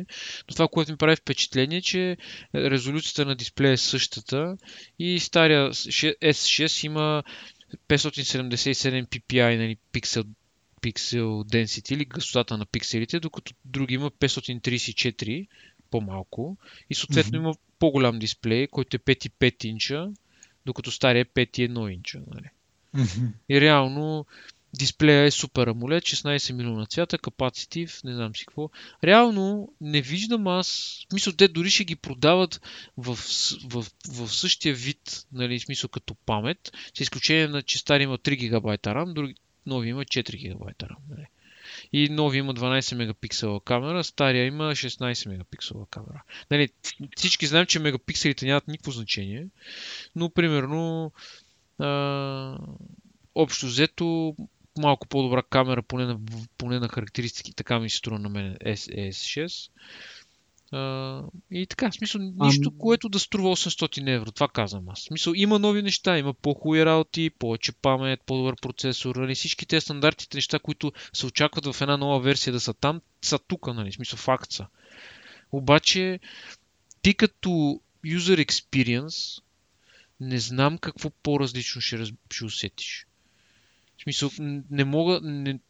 Но това, което ми прави впечатление, е, че резолюцията на дисплея е същата и стария S6 има 577 ppi, нали, пиксел density или гъстотата на пикселите, докато други има 534, по-малко, и съответно има по-голям дисплей, който е 5,5 инча, докато стария е 5,1 инча. Нали. И реално дисплея е супер AMOLED, 16 милиона цвята, капацитив, не знам си какво. Реално не виждам аз, в смисъл те дори ще ги продават в същия вид, нали, в смисъл като памет, с изключение на че стария има 3 гигабайта RAM, други нови има 4 гигабайта RAM. Нали. И нови има 12 мегапиксела камера, стария има 16 мегапиксела камера. Нали, всички знаем, че мегапикселите нямат никакво значение, но примерно общо взето малко по-добра камера, поне на характеристики, така ми се струва на мен S6. И така, в смисъл, нищо, което да струва 800 евро, това казвам аз. В смисъл, има нови неща, има по-хуи работи, повече памет, по-добър процесор, нали, всички тези стандартите неща, които се очакват в една нова версия да са там, са тук, нали, в смисъл, факт са. Обаче, ти като user experience, не знам какво по-различно ще усетиш. В смисъл, не мога,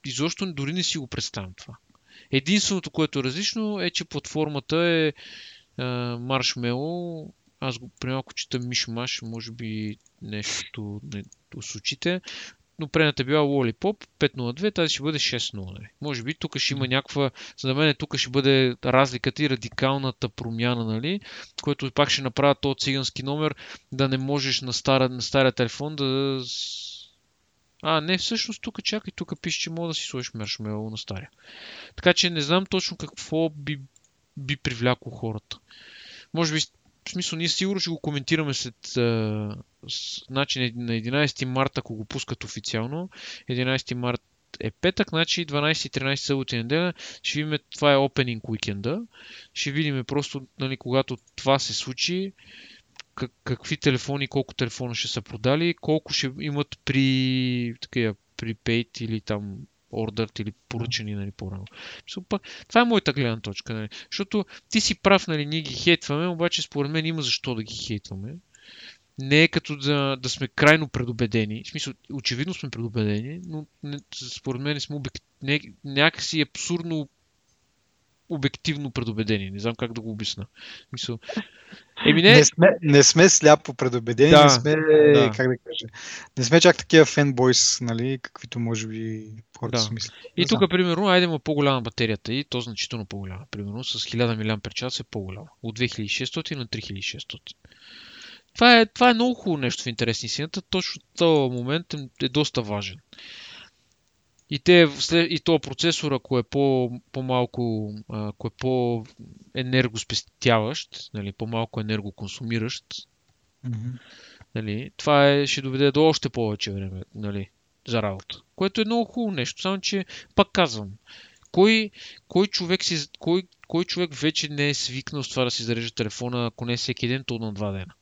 изобщо дори не си го представям това. Единственото, което е различно, е, че платформата е маршмело. Аз го при малко чета мишмаш, може би нещо с очите. Но предната е била Lollipop 5.02, тази ще бъде 6.0. Може би тук ще има някаква, за мен тук ще бъде разликата и радикалната промяна, нали? Което пак ще направя този цигански номер, да не можеш на стария телефон да... не, всъщност тук чакай, тук пише, че мога да си сложиш маршмело на стария. Така че не знам точно какво би привлякло хората. Може би, в смисъл, ние сигурно ще го коментираме след... Значи на 11 марта, ако го пускат официално, 11 март е петък, значи 12-13 събота и неделя, ще видим, това е opening уикенда, ще видим просто, нали, когато това се случи, какви телефони, колко телефона ще са продали, колко ще имат при paid или там ордърт или поръчани, нали, по-рано. Това е моята гледна точка, нали. Защото ти си прав, нали, ние ги хейтваме, обаче според мен има защо да ги хейтваме. Не е като да сме крайно предубедени. В смисъл, очевидно сме предубедени, но според мен сме някакси абсурдно обективно предубедени. Не знам как да го обясна. Мисъл... Не сме сляпо предубедени, да, не сме, да. Как да кажа, не сме чак такива фенбойс, нали, каквито може би хората да. Си мислят. И тук, примерно, айде има по-голяма батерията и то значително по-голяма. Примерно с 1000 мАч е по-голяма. От 2600 на 3600. Това е много хубаво нещо в интересни сината. Точно този момент е доста важен. И този процесор, ако е по-малко, ако е по-енергоспестяващ, нали, по-малко енергоконсумиращ, нали, това ще доведе до още повече време, нали, за работа. Което е много хубаво нещо. Само че, пак казвам, кой човек вече не е свикнал с това да си зарежда телефона, ако не всеки ден, то на 2 дена.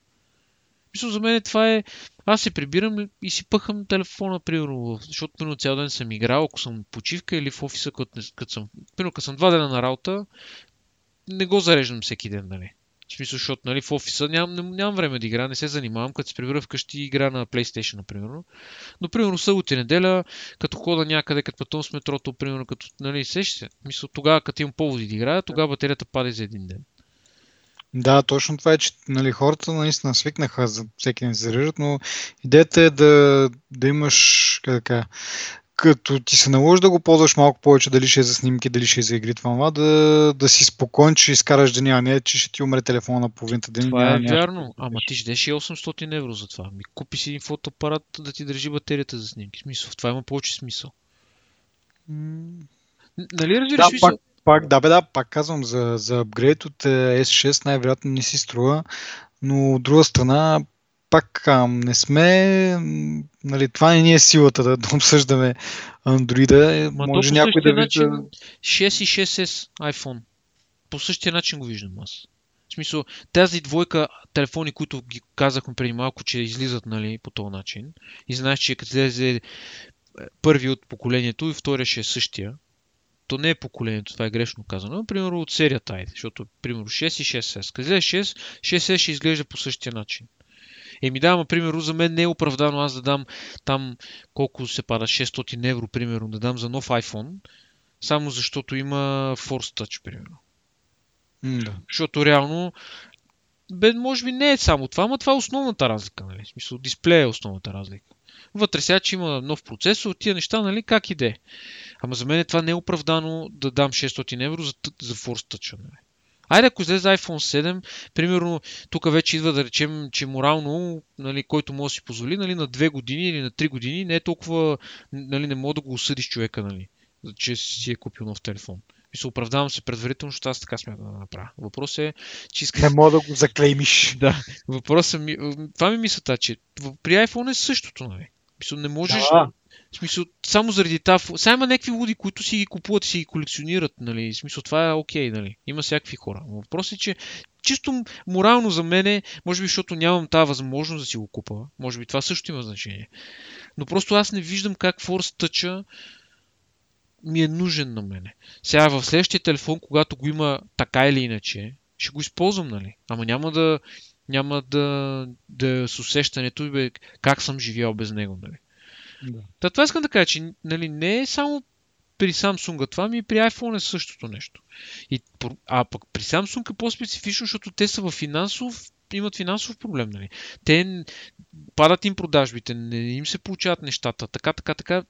Мисля, за мен това е... Аз се прибирам и си пъхам телефона, примерно, защото примерно цял ден съм играл, ако съм почивка или в офиса, като съм 2 дена на работа, не го зареждам всеки ден, нали. В смисъл, защото, нали, в офиса нямам време да игра, не се занимавам, като се прибира вкъщи и игра на PlayStation, например. Но, примерно, събота и неделя, като хода някъде, като пътувам с метрото, примерно, като, нали, сеща се. Мисля, тогава, като имам поводи да играя, тогава батерията пада за 1 ден. Да, точно това е, че, нали, хората наистина свикнаха за всеки ден да зареждат, но идеята е да имаш като ти се наложи да го ползваш малко повече, дали ще е за снимки, дали ще е за игри, това, да си спокоен, че изкараш деня, а не че ще ти умре телефона на половината ден. Това е вярно, ама ти ще дадеш и 800 евро за това. Ми купи си един фотоапарат да ти държи батерията за снимки. Смисъл, в това има повече смисъл. Нали разбираш смисъл? Пак казвам, за апгрейд от S6 най-вероятно не си струва, но от друга страна пак не сме, нали, това не ни е силата да обсъждаме Android-а. Може някой да вижда... 6 и 6S iPhone. По същия начин го виждам аз. В смисъл, тази двойка телефони, които ги казахме преди малко, че излизат, нали, по този начин, и знаеш, че като излезе първи от поколението и втория ще е същия, то не е поколението, това е грешно казано, например от серията, защото примерно 6 и 6S. Като излезе 6, 6S ще изглежда по същия начин. Еми да, ама примерно за мен не е оправдано аз да дам там колко се пада 600 евро, примерно, да дам за нов iPhone, само защото има Force Touch, примерно. Да. Защото реално, може би не е само това, ама това е основната разлика, нали? В смисъл, дисплея е основната разлика. Вътре сега, че има нов процесор, тия неща, нали, как иде. Ама за мен това не е оправдано да дам 600 евро за Force Touch, нали? Айде, ако излезе iPhone 7, примерно, тук вече идва да речем, че морално, нали, който може да си позволи, нали, на 2 години или на 3 години, не е толкова, нали, не мога да го осъдиш човека, нали, че си е купил нов телефон. И се оправдавам се предварително, защото аз така смятам да направя. Въпрос е, че искам... Не мога да го заклеймиш. Да, въпросът ми... Това ми мисълта, че при iPhone е същото, нали. Мисъл, не можеш... Да. В смисъл, само заради това. Сега има някакви луди, които си ги купуват и си ги колекционират, нали? В смисъл, това е окей, нали? Има всякакви хора. Но въпросът е, че чисто морално за мене, може би, защото нямам тази възможност да си го купа. Може би това също има значение. Но просто аз не виждам как Force Touch ми е нужен на мене. Сега в следващия телефон, когато го има така или иначе, ще го използвам, нали? Ама няма да с усещането и бе, как съм живял без него, нали? Да. Та, това искам да кажа, че, нали, не е само при Samsung, това ми и при iPhone е същото нещо. А пък при Samsung е по-специфично, защото те са имат финансов проблем. Нали. Те падат им продажбите, не им се получават нещата. Така.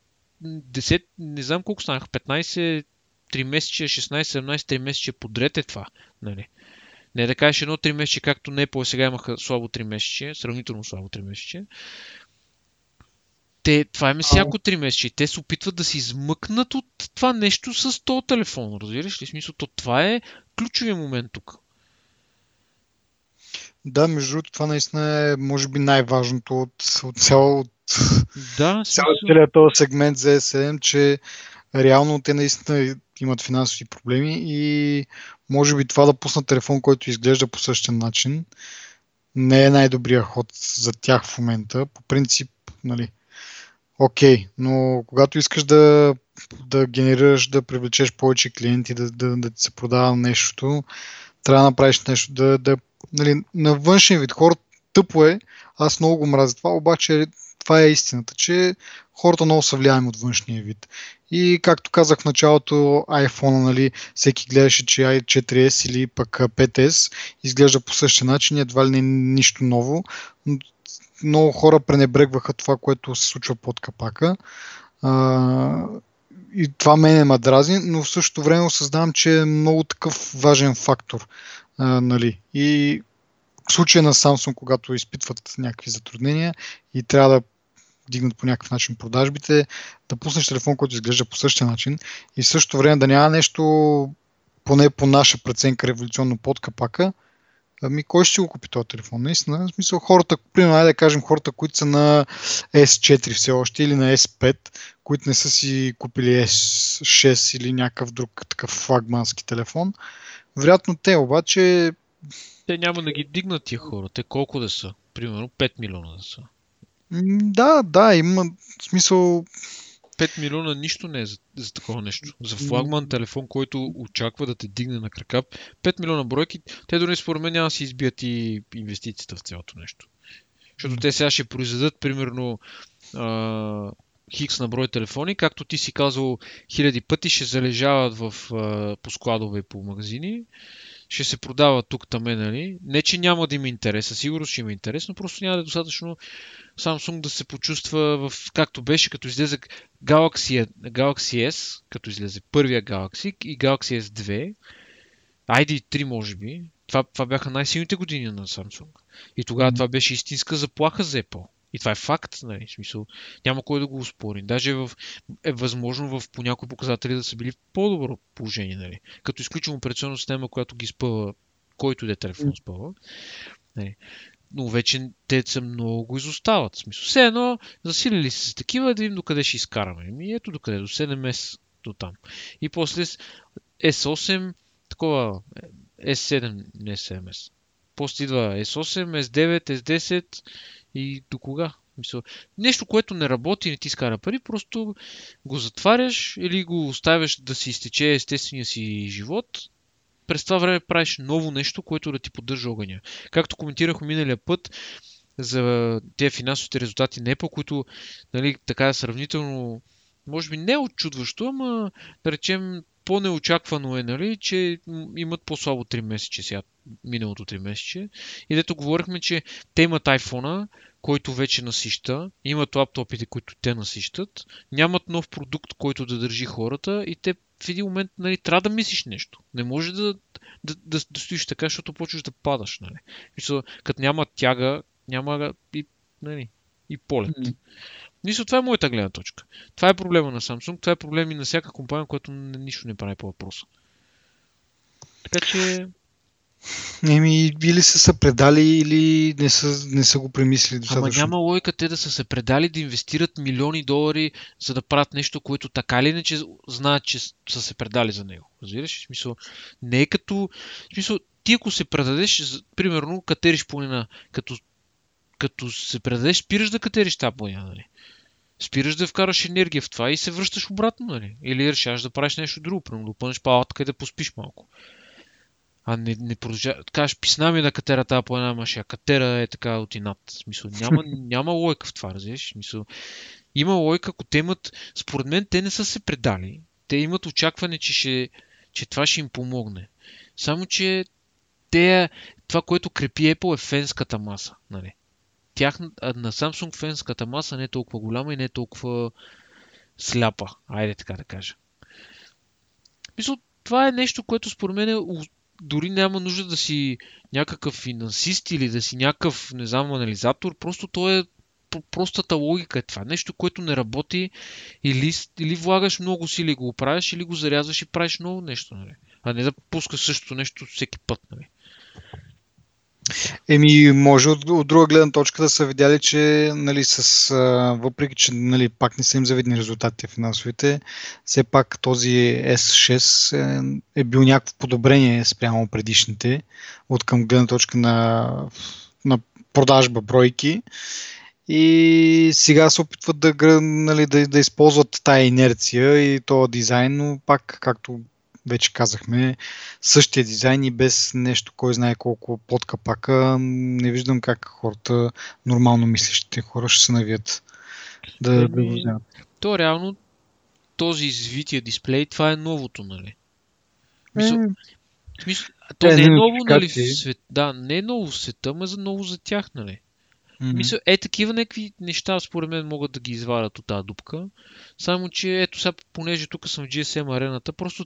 10, не знам колко станаха, 15, 3 месече, 16, 17, 3 месече подред е това. Нали. Не да кажеш едно 3 месече, както не, сега имаха слабо 3 месече, сравнително слабо 3 месече. Това е всяко 3 месече. Те се опитват да се измъкнат от това нещо с този телефон. Разбираш ли? Смисъл, това е ключовия момент тук. Да, между другото, това наистина е, може би, най-важното от целият този сегмент за S7, че реално те наистина имат финансови проблеми и може би това да пуснат телефон, който изглежда по същия начин, не е най-добрият ход за тях в момента. По принцип, нали, окей, но когато искаш да генерираш, да привлечеш повече клиенти, да ти се продава нещо, трябва да направиш нещо, нали, на външен вид. Хората тъпо е, аз много го мразя това, обаче това е истината, че хората много са влияем от външния вид. И както казах в началото, iPhone, нали, всеки гледаше, че i4S или пък 5S изглежда по същия начин, едва ли не е нищо ново. Много хора пренебрегваха това, което се случва под капака. И това мене ме дразни, но в същото време осъзнавам, че е много такъв важен фактор. Нали. И в случая на Samsung, когато изпитват някакви затруднения и трябва да дигнат по някакъв начин продажбите, да пуснеш телефон, който изглежда по същия начин и в същото време да няма нещо, поне по наша преценка, революционно под капака, ами кой ще си го купи този телефон? Наистина, в смисъл хората, примерно, да кажем хората, които са на S4 все още или на S5, които не са си купили S6 или някакъв друг такъв флагмански телефон. Вероятно те, обаче... Те няма да ги дигнат тия хора. Те колко да са? Примерно 5 милиона да са. Да, има смисъл... 5 милиона нищо не е за такова нещо. За флагман телефон, който очаква да те дигне на крака, 5 милиона бройки, те дори според мен няма да си избият и инвестицията в цялото нещо. Защото те сега ще произведат примерно хикс на брой телефони, както ти си казал хиляди пъти, ще залежават по складове и по магазини. ще се продава тук-таме, нали? Не, че няма да има интерес, със сигурност ще има интерес, но просто няма да е достатъчно Samsung да се почувства в, както беше, като излезе Galaxy S, като излезе първия Galaxy и Galaxy S2, ID3 може би, това бяха най-силните години на Samsung. И тогава това беше истинска заплаха за Apple. И това е факт, нали? В смисъл, няма кой да го успори. Даже е възможно в по някои показатели да са били в по-добро положение, нали? Като изключим операционна система, която ги спъва, който де телефон спъва. Нали? Но вече те са много изостават. В смисъл, все едно, засилили се с такива, да видим докъде ще изкараме. И ето докъде, до 7S до там. И после S8, такова, S7, не 7S. После идва S8, S9, S10 и до кога? Мисля, нещо, което не работи, не ти скара пари, просто го затваряш или го оставяш да си изтече естествения си живот. През това време правиш ново нещо, което да ти поддържа огъня. Както коментирах миналия път за тези финансовите резултати на Apple, които, нали, така сравнително, може би не отчудващо, ама да речем по-неочаквано е, нали, че имат по-слабо 3 месече сега, миналото 3 месече. И дето говорихме, че те имат iPhone-а, който вече насища, имат лаптопите, които те насищат, нямат нов продукт, който да държи хората и те в един момент, нали, трябва да мислиш нещо. Не може да стоиш така, защото почваш да падаш. Нали. Мисля, като няма тяга, няма и, нали, и полет. Мисля, това е моята гледна точка. Това е проблема на Samsung, това е проблем и на всяка компания, която нищо не прави по въпроса. Така че... Или са се предали, или не са го премислили достатъчно. Ама няма логика те да са се предали, да инвестират милиони долари, за да правят нещо, което така или иначе знаят, че са се предали за него. Разбираш? В смисъл, не е като... В смисъл, ти ако се предадеш, примерно, катериш планина, като се предадеш, спираш да катериш тази планина, нали? Спираш да вкараш енергия в това и се връщаш обратно, нали? Или решаваш да правиш нещо друго, примерно да пълнеш палатка и да поспиш малко. А не продължаваш, кажеш, писна ми да катера тази планина, ама ще я катера е така от инат. В смисъл, няма лойка в това, разбираш? Има лойка, ако те имат, според мен те не са се предали. Те имат очакване, че това ще им помогне. Само, че това, което крепи Apple е фенската маса, нали? На Samsung фенската маса не е толкова голяма и не е толкова сляпа. Айде така да кажа. Мисля, това е нещо, което според мен дори няма нужда да си някакъв финансист или да си някакъв, не знам, анализатор. Просто то е простата логика е това. Нещо, което не работи или влагаш много сили и го оправиш, или го зарязваш и правиш ново нещо. Нали? А не да пускаш същото нещо всеки път. Нали? Може от друга гледна точка да са видяли, че, нали, въпреки че, нали, пак не са им завидни резултати финансовите, все пак този S6 е бил някакво подобрение спрямо предишните, от към гледна точка на продажба бройки. И сега се опитват да използват тая инерция и този дизайн, но пак, както вече казахме, същия дизайн и без нещо, кой знае колко под капака, не виждам как хората, нормално мислещите хора, ще се навият да го вземат. То реално, този извития дисплей, това е новото, нали? То не е ново, нали, в света, да, не е ново в света, но е ново за тях, нали? Мисля, такива някакви неща, според мен, могат да ги извадят от тази дупка. Само, че ето сега, понеже тук съм в GSM Арената, просто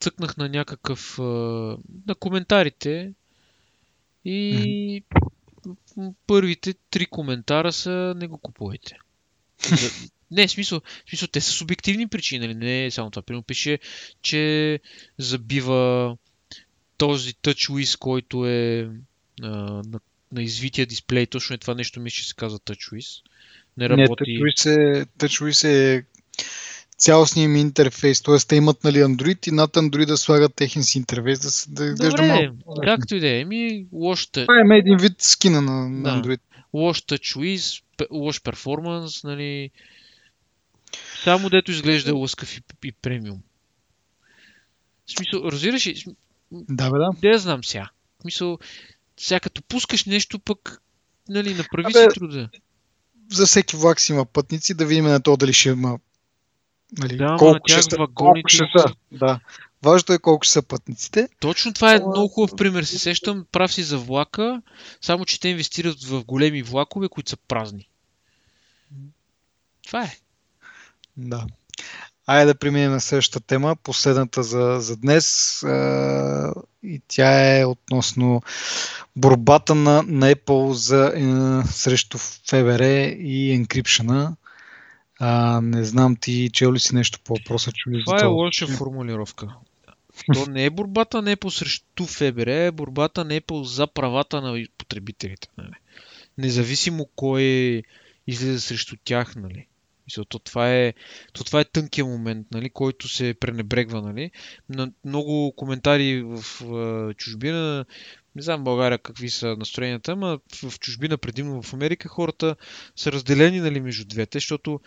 цъкнах на някакъв... на коментарите и първите 3 коментара са не го купувайте. Не, в смисъл, те са субективни причини, нали? Не е само това. Примерно пише, че забива този TouchWiz, който е на извития дисплей, точно е това нещо, мисля, че се казва TouchWiz. Не работи. TouchWiz е цялостният им интерфейс, т.е. те имат, нали, Android и над Android да слагат техен си интерфейс, да изглежда малко. Както и да е, това е един вид скина на Android. Лош TouchWiz, лош перформанс, нали, само дето изглежда лъскав и премиум. В смисъл, разбираш ли? Да, бе, да. Не знам сега. В смисъл, сега като пускаш нещо, пък, нали, направи си труда. За всеки влак си има пътници, да видим на то дали ще има... Нали, да, колко ще са. Да. Важното е колко ще са пътниците. Точно това е много хубав пример. Се сещам, прав си за влака, само че те инвестират в големи влакове, които са празни. Това е. Да. Айде да преминем на следващата тема, последната за днес. И тя е относно борбата на Apple срещу ФБР и енкрипшена. Не знам, ти чел ли си нещо по въпроса? Това е лоша формулировка. То не е борбата на Apple срещу ФБР, е борбата на Apple за правата на потребителите. Нали? Независимо кой излиза срещу тях, нали? То това е тънкия момент, нали, който се пренебрегва. Нали. На много коментари в чужбина, не знам в България какви са настроенията, но в чужбина, предимно в Америка, хората са разделени, нали, между двете, защото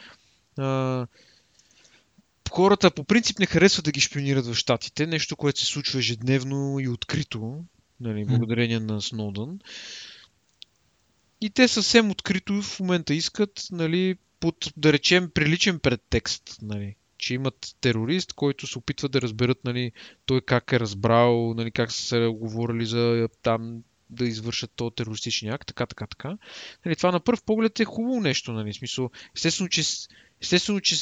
хората по принцип не харесват да ги шпионират в щатите, нещо, което се случва ежедневно и открито, нали, благодарение на Сноудън. И те съвсем открито в момента искат, нали, под, да речем, приличен предтекст, нали, че имат терорист, който се опитва да разберат, нали, той как е разбрал, нали, как са се говорили за там да извършат този терористичен акт, така. Нали, това на пръв поглед е хубаво нещо, нали, смисъл. Естествено, че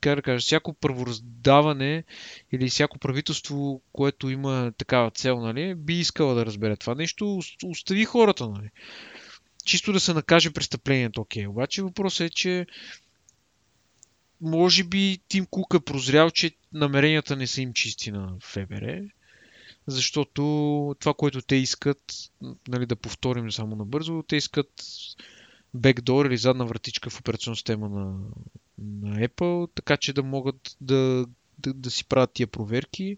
как да кажа, всяко правораздаване или всяко правителство, което има такава цел, нали, би искало да разбере това нещо, остави хората, нали. Чисто да се накаже престъплението, окей. Обаче въпросът е, че може би Тим Кук е прозрял, че намеренията не са им чисти на ФБР, защото това, което те искат, нали, да повторим само набързо, те искат бекдор или задна вратичка в операционна система на Apple, така че да могат да си правят тия проверки,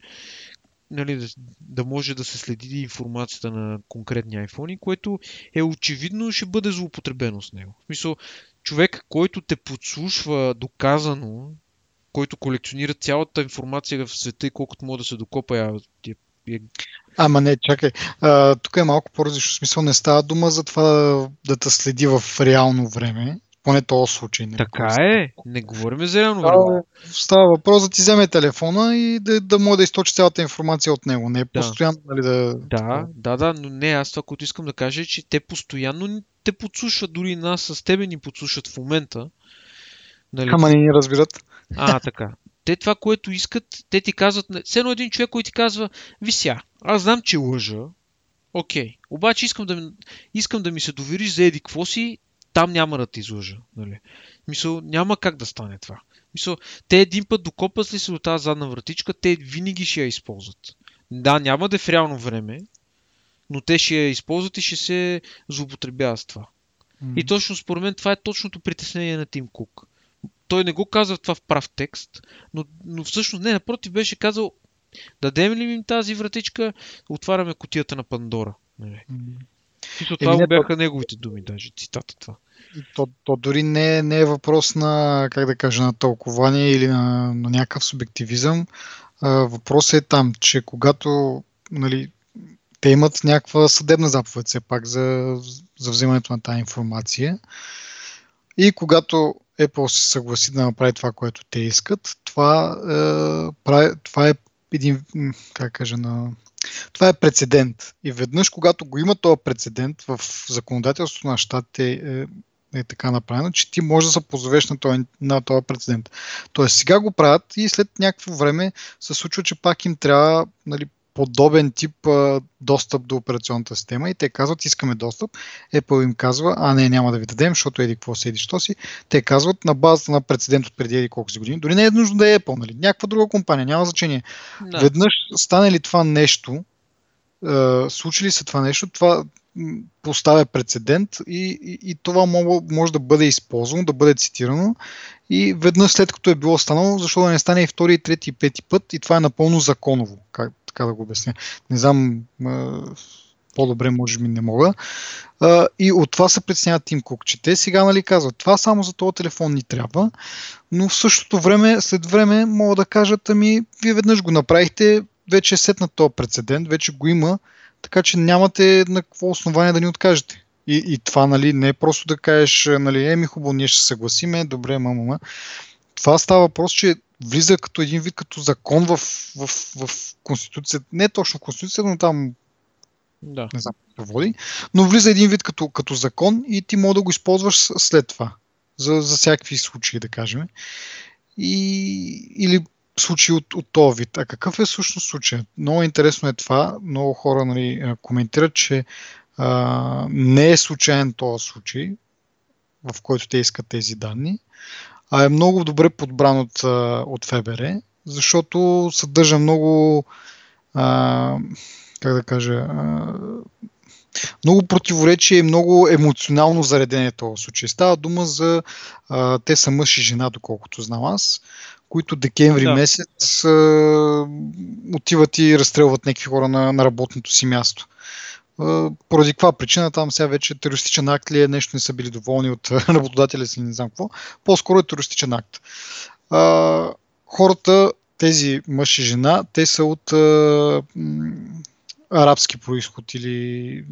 нали, да може да се следи информацията на конкретни айфони, което е очевидно ще бъде злоупотребено с него. В смисъл, човек, който те подслушва доказано, който колекционира цялата информация в света и колкото може да се докопа, Ама не, чакай. Тук е малко по-различно. Смисъл, не става дума за това да те следи в реално време. Поне този случай. Така е. Не говорим за реално време. Става въпрос да ти вземе телефона и да може да източи цялата информация от него. Не е постоянно, нали, Да, но не, аз това, което искам да кажа, е, че те постоянно те подслушват, дори нас с тебе ни подслушват в момента. Нали? Ама не ни разбират. Така. Те това, което искат, те ти казват, все едно един човек, който ти казва, вися, аз знам, че лъжа, окей, обаче искам да ми се довериш за еди какво си, там няма да те излъжа. Нали? Мисъл, няма как да стане това. Мисъл, те един път докопат ли се до тази задна вратичка, те винаги ще я използват. Да, няма да е в реално време, но те ще я използват и ще се злоупотребяват с това. Mm-hmm. И точно според мен това е точното притеснение на Тим Кук. Той не го казва това в прав текст, но всъщност не, напротив беше казал, дадем ли им тази вратичка, отваряме кутията на Пандора. Нали? Mm-hmm. Това бяха неговите думи, даже цитата това. То дори не е въпрос на, как да кажа, на тълкование или на някакъв субективизъм. Въпросът е там, че когато, нали, те имат някаква съдебна заповед все пак за взимането на тази информация и когато Apple се съгласи да направи това, което те искат, това е един, как кажа, на... Това е прецедент. И веднъж, когато го има този прецедент в законодателството на щатите, е така направено, че ти можеш да се позовеш на този прецедент. Тоест сега го правят и след някакво време се случва, че пак им трябва, нали, подобен тип достъп до операционната система и те казват, искаме достъп. Apple им казва, не, няма да ви дадем, защото еди какво си, еди що си. Те казват на базата на прецедент от преди еди колко си години. Дори не е нужно да е Apple, нали? Някаква друга компания, няма значение. Да. Веднъж стане ли това нещо, случи ли се това нещо, това поставя прецедент и това може да бъде използвано, да бъде цитирано и веднъж след като е било станало, защото да не стане и втори, и трети, и пети път и това е напълно законово. Така да го обясня. Не знам, по-добре може би не мога. И от това се притеснява Тим Кук, че те сега, нали, казват, това само за този телефон ни трябва, но в същото време, след време мога да кажат, вие веднъж го направихте, вече е сетна този прецедент, вече го има, така че нямате на какво основание да ни откажете. И това, нали, не е просто да кажеш, нали, хубаво, ние ще се съгласиме, добре, мама. Това става въпрос, че влиза като един вид, като закон в Конституцията. Не точно Конституцията, но там да. Не знам какво води. Но влиза един вид като закон и ти може да го използваш след това. За всякакви случаи, да кажем. Или случаи от този вид. А какъв е всъщност случаят? Много интересно е това. Много хора коментират, че не е случайен този случай, в който те искат тези данни, а е много добре подбран от ФБР, защото съдържа много много противоречие и много емоционално заредение този случай. Става дума за те са мъж и жена, доколкото знам аз, които декември месец отиват и разстрелват някакви хора на работното си място. Поради каква причина, там сега вече терористичен акт ли е, нещо не са били доволни от работодателя си, не знам какво, по-скоро е терористичен акт. Хората, тези мъж и жена, те са от арабски произход или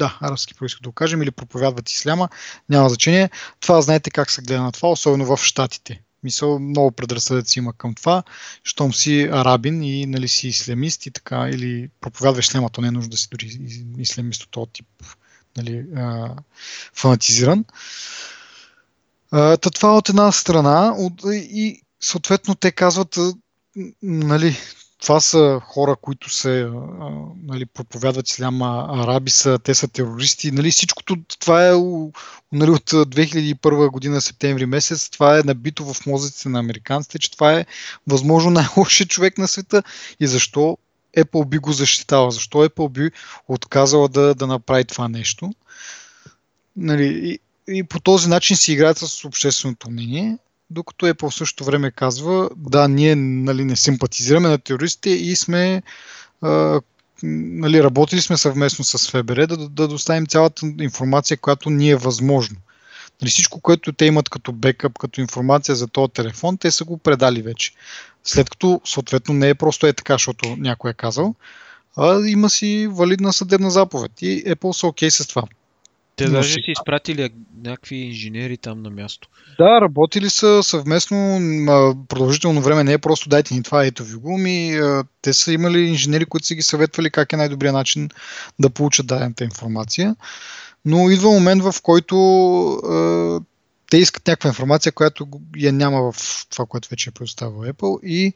арабски произход, да кажем, или проповядват исляма, няма значение. Това знаете как се гледа на това, особено в Щатите. Мисъл, много предразсъдъци има към това, щом си арабин и нали, си ислямист и така, или проповядваш исляма, то не е нужда да си дори ислямист от този тип фанатизиран. Това от една страна и съответно те казват, това са хора, които се проповядват исляма, араби са, те са терористи. Всичкото това е от 2001 година, септември месец, това е набито в мозъците на американците, че това е възможно най-лошия човек на света. И защо Apple би го защитава? Защо Apple би отказала да направи това нещо? И по този начин си играят с общественото мнение. Докато Apple в същото време казва, да, ние не симпатизираме на терористите и сме работили сме съвместно с ФБР да доставим цялата информация, която ни е възможно. Всичко, което те имат като бекъп, като информация за този телефон, те са го предали вече. След като, съответно, не е просто така, защото някой е казал, а има си валидна съдебна заповед и Apple са окей с това. Те даже са изпратили някакви инженери там на място. Да, работили са съвместно продължително време, не е просто дайте ни това, ето ви го, те са имали инженери, които са ги съветвали как е най-добрият начин да получат дадената информация. Но идва момент, в който те искат някаква информация, която я няма в това, което вече е предоставил Apple и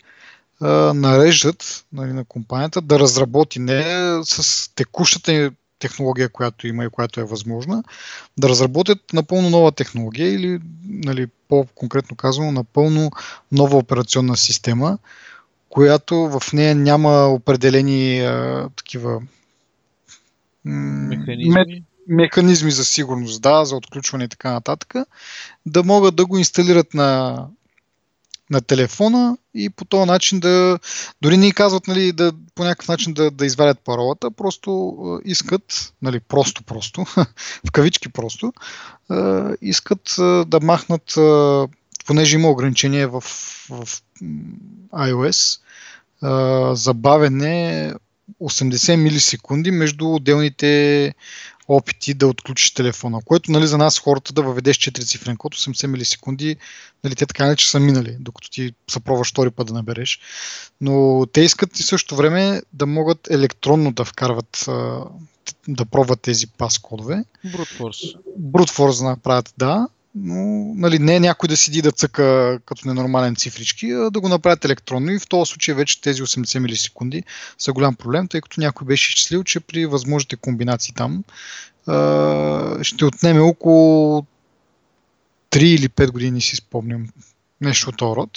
нареждат на компанията да разработи не с текущата технология, която има и която е възможна, да разработят напълно нова технология или по-конкретно казано напълно нова операционна система, която в нея няма определени такива механизми за сигурност, за отключване и така нататък, да могат да го инсталират на телефона и по този начин дори не казват по някакъв начин да извадят паролата, просто искат, просто, в кавички просто, искат да махнат, понеже има ограничение в iOS, забавене 80 милисекунди между отделните опити да отключиш телефона, което за нас хората да въведеш 4-цифрен код, 80 милисекунди, те така не че са минали, докато ти съпробваш втори път да набереш. Но те искат и също време да могат електронно да вкарват, да пробват тези паскодове. Брутфорс направят, да, но не е някой да седи да цъка като ненормален цифрички, а да го направят електронно и в този случай вече тези 80 милисекунди са голям проблем, тъй като някой беше изчислил, че при възможните комбинации там ще отнеме около 3 или 5 години, си спомням, нещо от този род.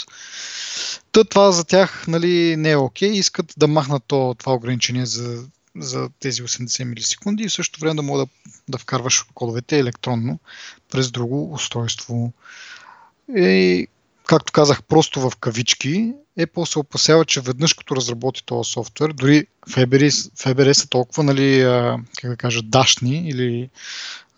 Това за тях не е окей, искат да махнат това ограничение за тези 80 милисекунди и в същото време да мога да вкарваш кодовете електронно през друго устройство. И, както казах, просто в кавички, Apple се опасява, че веднъж като разработи този софтуер, дори ФБР са толкова дашни или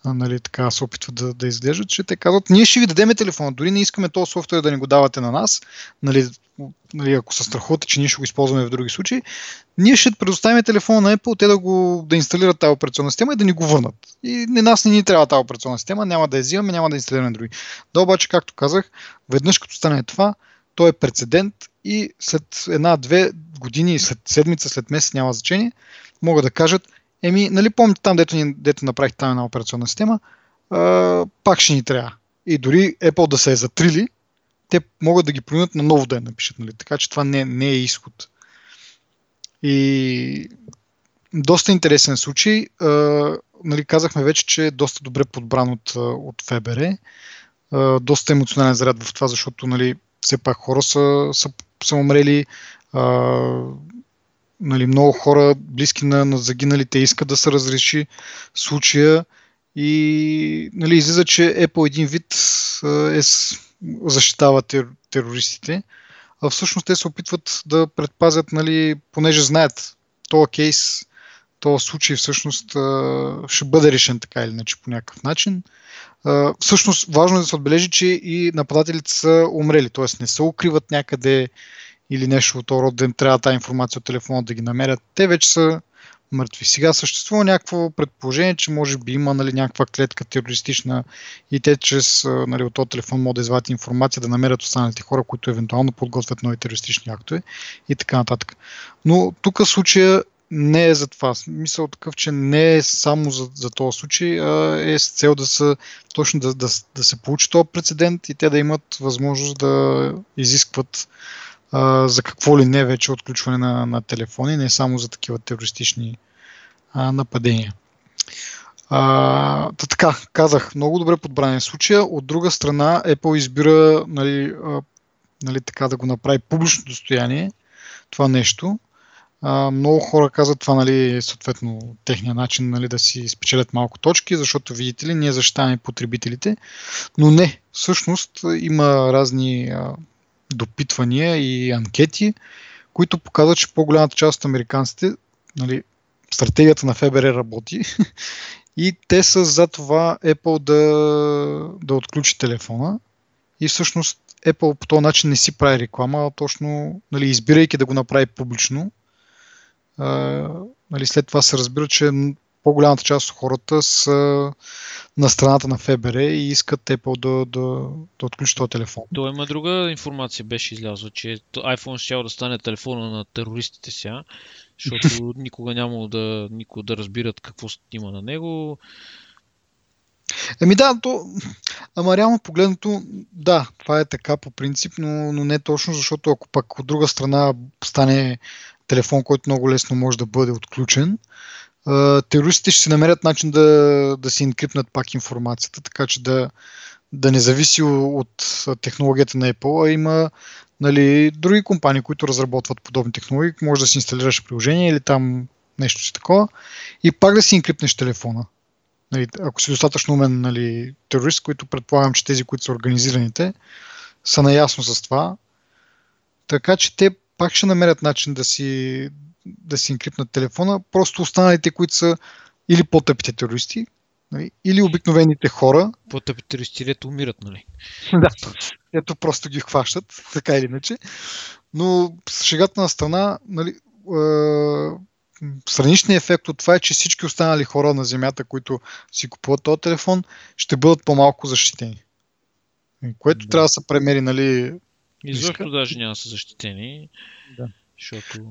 нали, така се опитват да изглеждат, че те казват, ние ще ви дадем телефона, дори не искаме този софтуер да ни го давате на нас, нали, ако се страхувате, че ние ще го използваме в други случаи, ние ще предоставим телефона на Apple, те да инсталират тази операционна система и да ни го върнат. И нас не ни трябва тази операционна система, няма да я взимаме, няма да инсталираме други. Да, обаче, както казах, веднъж като стане това, той е прецедент и след една-две години, след седмица, след месец, няма значение, могат да кажат, нали помните там, дето направих там една операционна система, пак ще ни трябва. И дори Apple да се е затрили, те могат да ги променят на ново да я напишат. Нали? Така че това не е изход. И доста интересен случай. Нали, казахме вече, че е доста добре подбран от ФБР. Доста емоционален заряд в това, защото нали, все пак хора са умрели. Нали, много хора, близки на загиналите, искат да се разреши случая и нали, излиза, че Apple един вид защитава терористите, а всъщност те се опитват да предпазят, нали, понеже знаят този кейс, този случай всъщност ще бъде решен така или иначе по някакъв начин. Всъщност важно е да се отбележи, че и нападателите са умрели, т.е. не се укриват някъде или нещо от този род, да им трябва тази информация от телефона да ги намерят. Те вече са мъртви. Сега съществува някакво предположение, че може би има нали, някаква клетка терористична и те чрез нали, от този телефон могат да извадят информация, да намерят останалите хора, които евентуално подготвят нови терористични актове и така нататък. Но тук случая не е за това. Мисъл такъв, че не е само за този случай, а е с цел да са, точно да се получи този прецедент и те да имат възможност да изискват за какво ли не вече отключване на телефони, не само за такива терористични нападения. Така, казах, много добре подбран случая. От друга страна, Apple избира нали, така да го направи публично достояние, това нещо. Много хора казват това, нали, съответно, техния начин нали, да си спечелят малко точки, защото, видите ли, ние защитаваме потребителите, но не, всъщност има разни допитвания и анкети, които показват, че по-голямата част от американците, нали, стратегията на ФБР работи и те са за това Apple да отключи телефона и всъщност Apple по този начин не си прави реклама, а точно нали, избирайки да го направи публично, нали, след това се разбира, че по-голямата част от хората са на страната на ФБР и искат Apple да отключи този телефон. То има друга информация, беше излязла, че iPhone ще да стане телефона на терористите сега, защото никога няма да разбират какво има на него. Да, ама реално погледнато, да, това е така по принцип, но не точно, защото ако пък от друга страна стане телефон, който много лесно може да бъде отключен, терористите ще се намерят начин да си инкрипнат пак информацията, така че да не зависи от технологията на Apple, а има нали, други компании, които разработват подобни технологии, може да си инсталираш приложение или там нещо си такова и пак да си инкрипнеш телефона. Нали, ако си достатъчно умен нали, терорист, които предполагам, че тези, които са организираните, са наясно с това, така че те пак ще намерят начин да си инкрипнат телефона, просто останалите, които са или по-тъпите терористи, или обикновените хора. По-тъпите терористи, дето умират, нали? Да, ето просто ги хващат, така или иначе. Но шегата на страна, нали, страничният ефект от това е, че всички останали хора на земята, които си купуват този телефон, ще бъдат по-малко защитени. Което трябва да се премери, нали? Изобщо даже няма са защитени, да. Защото...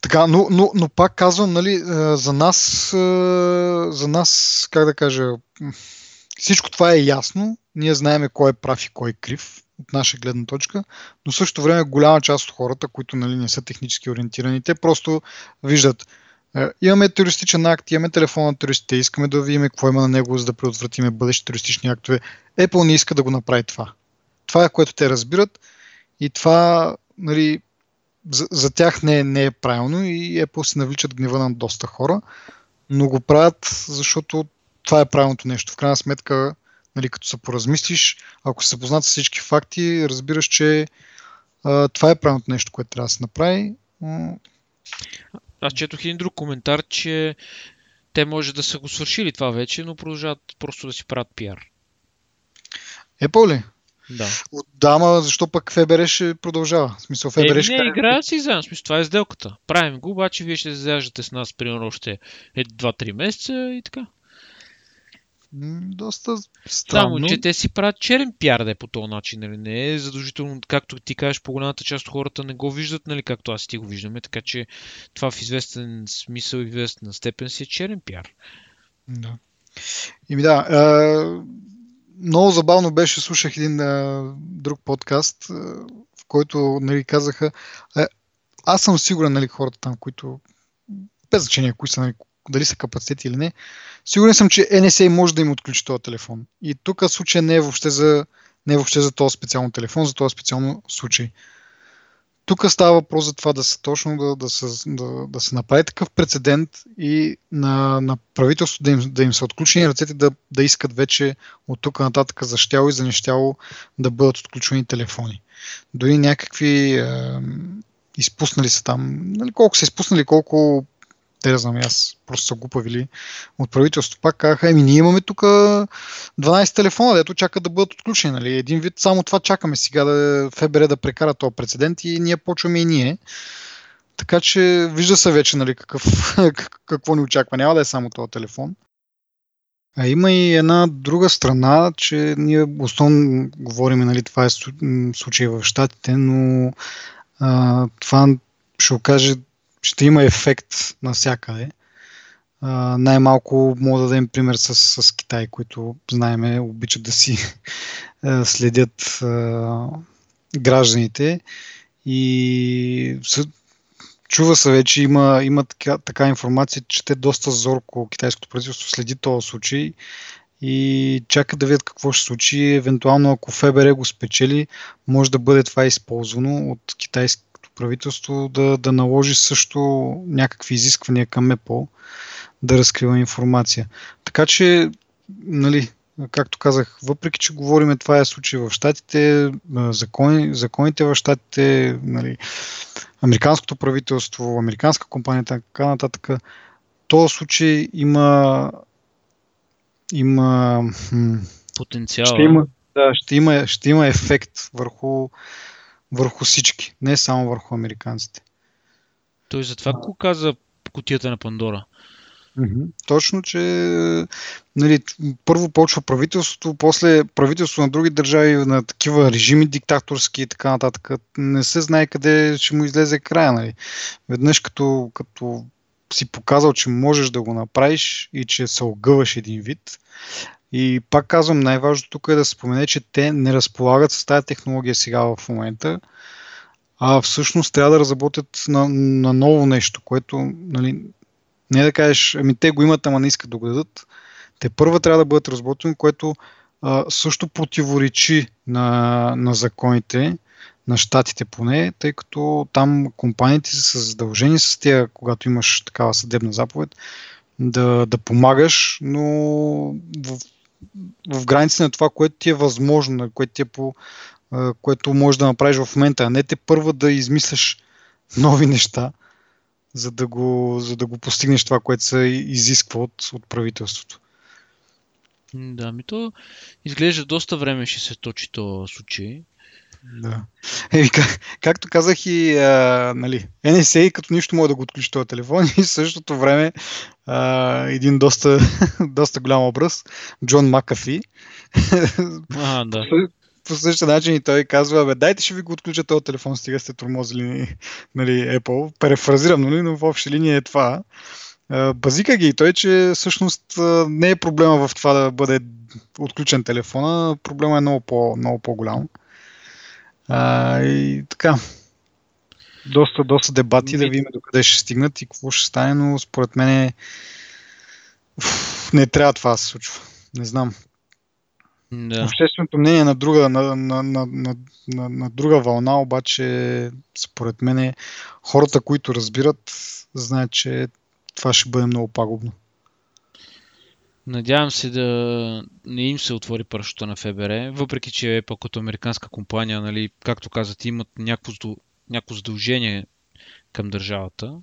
Така, но пак казвам, нали, за нас, как да кажа, всичко това е ясно, ние знаем кой е прав и кой е крив от наша гледна точка, но в същото време голяма част от хората, които нали, не са технически ориентирани, те просто виждат, имаме терористичен акт, имаме телефон на терористите, искаме да видим какво има на него, за да предотвратиме бъдещи терористични актове. Apple не иска да го направи това. Това е което те разбират и това, нали, за тях не е правилно и Apple си навличат гнева на доста хора, но го правят, защото това е правилното нещо. В крайна сметка, нали, като се поразмислиш, ако се познат с всички факти, разбираш, че това е правилното нещо, което трябва да се направи. Аз четох един друг коментар, че Те може да са го свършили това вече, но продължават просто да си правят пиар. Apple ли? Да. Да, ма защо пък ФБР ще продължава? В смисъл, ФБР ще... Не, играят си заедно, смисъл, това е сделката. Правим го, обаче вие ще задържате с нас примерно още 2-3 месеца и така. Доста странно. Само, че те си правят черен пиар, да е по този начин, нали? Не е задължително, както ти кажеш, по-голямата част от хората не го виждат, нали, както аз и ти го виждаме, така че това в известен смисъл и в известна степен си е черен пиар. Да. Ими да, много забавно беше, слушах един друг подкаст, в който, нали, казаха, аз съм сигурен, нали, хората там, които, без значение кои са, нали, дали са капацитети или не, сигурен съм, че NSA може да им отключи този телефон. И тук случай не е въобще за, не е въобще за този специално телефон, за този специално случай. Тук става въпрос за това да се точно да се направи такъв прецедент и на правителството да им са отключени ръцете, да искат вече от тук нататък за щяло и за нещяло да бъдат отключени телефони. Дори някакви изпуснали са там, нали, колко са изпуснали, колко те знам, аз просто са глупавили от правителството. Пак казаха, ние имаме тук 12 телефона, дето чакат да бъдат отключени. Нали? Един вид, само това чакаме сега да ФБР да прекара този прецедент и ние почваме и ние. Така че вижда се вече, нали, какво ни очаква. Няма да е само този телефон. А има и една друга страна, че ние основно говорим, нали, това е случай в щатите, но това ще окаже, ще има ефект навсякъде. Най-малко мога да дадем пример с Китай, които знаеме, обичат да си следят гражданите. И чува се вече, има така информация, че те доста зорко китайското правителство следи този случай и чака да видят какво ще случи. Евентуално, ако ФБР го спечели, може да бъде това използвано от китайски правителство да наложи също някакви изисквания към Apple да разкрива информация. Така че, нали, както казах, въпреки че говорим, това е случай в щатите, законите в щатите, нали, американското правителство, американска компания, така нататък, този случай има потенциал. Ще има ефект върху всички, не само върху американците. Той затова го каза кутията на Пандора. Точно, че, нали, първо почва правителството, после правителство на други държави, на такива режими диктаторски и така нататък. Не се знае къде ще му излезе края. Нали. Веднъж като си показал, че можеш да го направиш и че се огъваш един вид. И пак казвам, най-важното тук е да се спомене, че те не разполагат с тази технология сега в момента, а всъщност трябва да разработят на ново нещо, което, нали, не е да кажеш, ами те го имат, ама не искат да го дадат. Те първо трябва да бъдат разработени, което също противоречи на законите, на щатите поне, тъй като там компаниите са задължени с тия, когато имаш такава съдебна заповед, да помагаш, но в граници на това, което ти е възможно, което можеш да направиш в момента, а не те първо да измисляш нови неща, за да го постигнеш това, което се изисква от правителството. Да, ми то изглежда доста време ще се точи този случай. Да. Както казах и нали, NSA като нищо може да го отключи този телефон и в същото време един доста голям образ, Джон Макафи. Да. По същия начин и той казва, дайте ще ви го отключа този телефон, стига сте тормозили, нали, Apple. Перефразирам, нали, но в обща линия е това. Базика ги и той, че всъщност не е проблема в това да бъде отключен телефона, проблема е много по-голям. И така, доста дебати да видим докъде ще стигнат и какво ще стане, но според мен не трябва това да се случва. Не знам. Да. Общественото мнение е на друга вълна, обаче според мен хората, които разбират, знаят, че това ще бъде много пагубно. Надявам се да не им се отвори пръщата на ФБР, въпреки че е пък от американска компания, нали, както казвате, имат някакво задължение към държавата.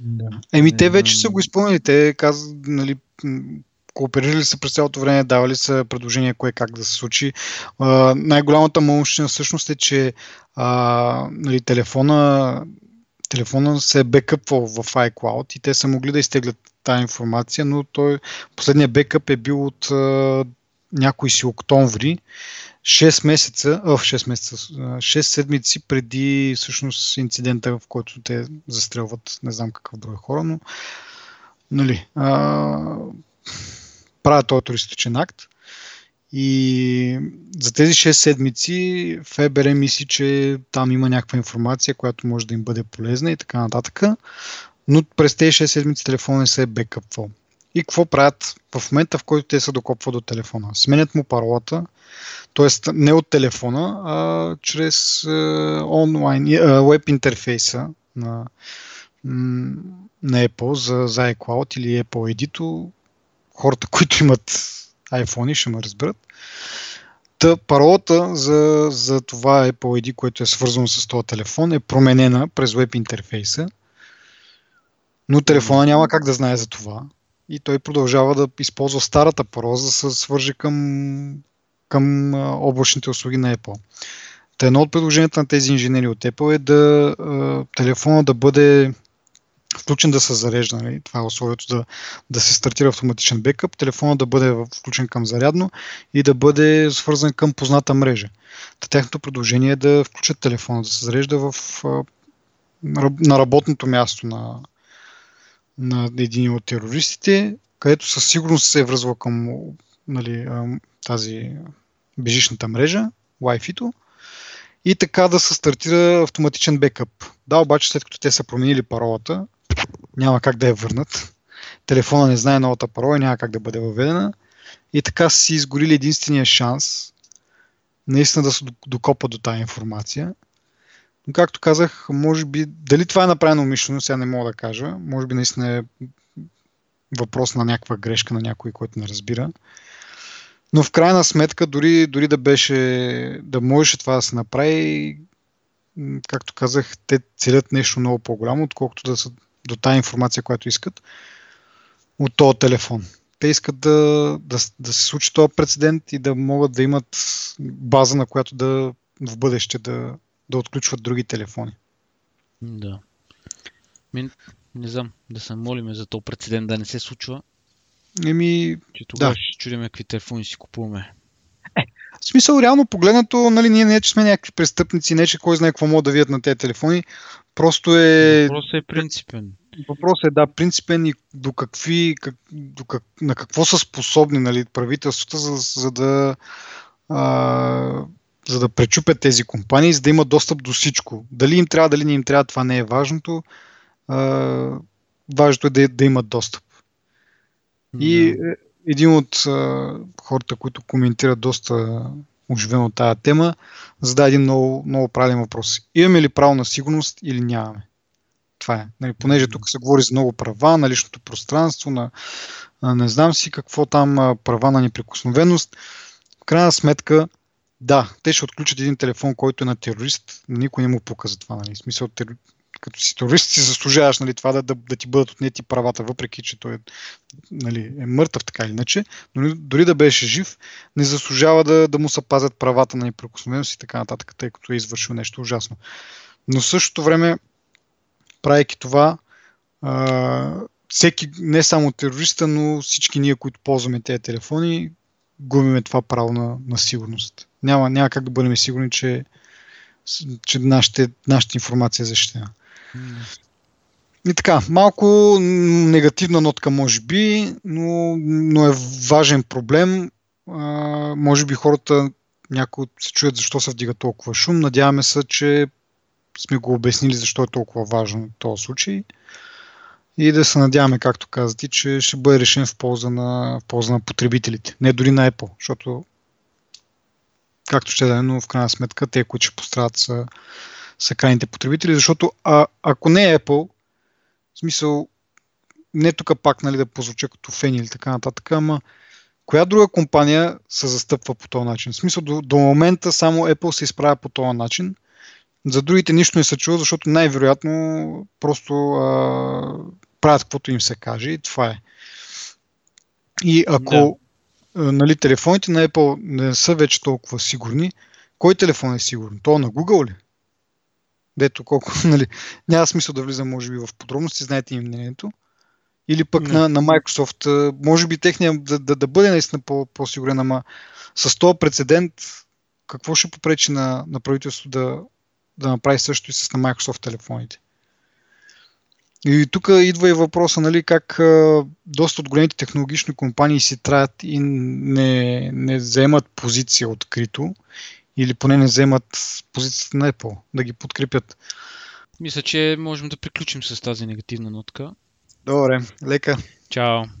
Да. Еми, те вече са го изпълнили. Те казват, нали, кооперирали са през цялото време, давали са предложения кое как да се случи. Най-голямата мощна всъщност е, че нали, телефона се е бекъпвал в iCloud и те са могли да изтеглят тази информация, но последният бекъп е бил от някой си октомври, 6 седмици преди всъщност инцидента, в който те застрелват не знам какъв брой хора, но нали, правят този туристичен акт. И за тези 6 седмици ФБР мисли, че там има някаква информация, която може да им бъде полезна и така нататък. Но през тези 6 седмици телефонът не се е бекъпвал. И какво правят в момента, в който те се докопват до телефона? Сменят му паролата, т.е. не от телефона, а чрез онлайн, веб интерфейса на Apple за iCloud или Apple Edit. Хората, които имат iPhone-и ще ме разберат. Та паролата за това Apple ID, което е свързано с този телефон, е променена през веб интерфейса, но телефона няма как да знае за това и той продължава да използва старата парола, за да се свържи към облачните услуги на Apple. Та едно от предложенията на тези инженери от Apple е да телефона да бъде включен да се зарежда, нали? Това е условието да се стартира автоматичен бекъп, телефона да бъде включен към зарядно и да бъде свързан към позната мрежа. Тяхното предложение е да включат телефона да се зарежда на работното място на един от терористите, където със сигурност се е връзвал към, нали, тази бежичната мрежа, Wi-Fi-то, и така да се стартира автоматичен бекъп. Да, обаче след като те са променили паролата, няма как да я върнат. Телефона не знае новата парола, няма как да бъде въведена. И така си изгорили единствения шанс наистина да се докопат до тази информация. Но както казах, може би, дали това е направено умишлено, сега не мога да кажа. Може би наистина е въпрос на някаква грешка, на някой, който не разбира. Но в крайна сметка, дори да можеше това да се направи, както казах, те целят нещо много по-голямо, отколкото да са до тая информация, която искат от този телефон. Те искат да се случи този прецедент и да могат да имат база, на която в бъдеще да отключват други телефони. Да. Не знам, да се молим за този прецедент да не се случва. Че тогава ще чудим какви телефони си купуваме. В смисъл, реално погледнато, нали, ние не че сме някакви престъпници, не че кой знае какво могат да видят на тези телефони. Просто е... Въпросът е принципен. Въпросът е, да, принципен и на какво са способни, нали, правителствата, за да пречупят тези компании, за да имат достъп до всичко. Дали им трябва, дали не им трябва, това не е важното. Важното е да имат достъп. И един от хората, които коментират доста оживено тая тема, зададе един много, много правилен въпрос. Имаме ли право на сигурност или нямаме? Това е. Нали, понеже тук се говори за много права на личното пространство, на не знам си какво там, права на неприкосновеност. В крайна сметка, да, те ще отключат един телефон, който е на терорист, никой не му пука за това. Нали. В смисъл, като си терорист си заслужаваш, нали, това да ти бъдат отнети правата, въпреки че той е, нали, е мъртъв така или иначе, но дори да беше жив, не заслужава да му се пазят правата на неприкосновеност и така нататък, тъй като е извършил нещо ужасно. Но в същото време, правейки това, всеки, не само терориста, но всички ние, които ползваме тези телефони, губиме това право на сигурност. Няма как да бъдем сигурни, че нашата информация е защитена. И така, малко негативна нотка може би, но е важен проблем. Може би хората някои се чуят защо се вдига толкова шум. Надяваме се, че сме го обяснили защо е толкова важно в този случай. И да се надяваме, както казвате, че ще бъде решен в полза на потребителите. Не дори на Apple, защото както ще да е, но в крайна сметка те, които ще пострадат са крайните потребители, защото ако не е Apple, в смисъл, не тук пак, нали, да позвуча като фен или така нататък, ама коя друга компания се застъпва по този начин? В смисъл, до момента само Apple се изправя по този начин За другите нищо не се чува, защото най-вероятно просто правят каквото им се каже и това е. И ако нали, телефоните на Apple не са вече толкова сигурни, кой телефон е сигурен? То на Google ли? Дето колко, нали, няма смисъл да влизам може би в подробности, знаете им мнението. Или пък на Microsoft, може би техния да бъде наистина по-сигурен, ама с този прецедент какво ще попречи на правителството да направи също и с на Microsoft телефоните. И тук идва и въпроса, нали, как доста от големите технологични компании си траят и не вземат позиция открито, или поне не вземат позицията на Apple, да ги подкрепят. Мисля, че можем да приключим с тази негативна нотка. Добре, лека. Чао.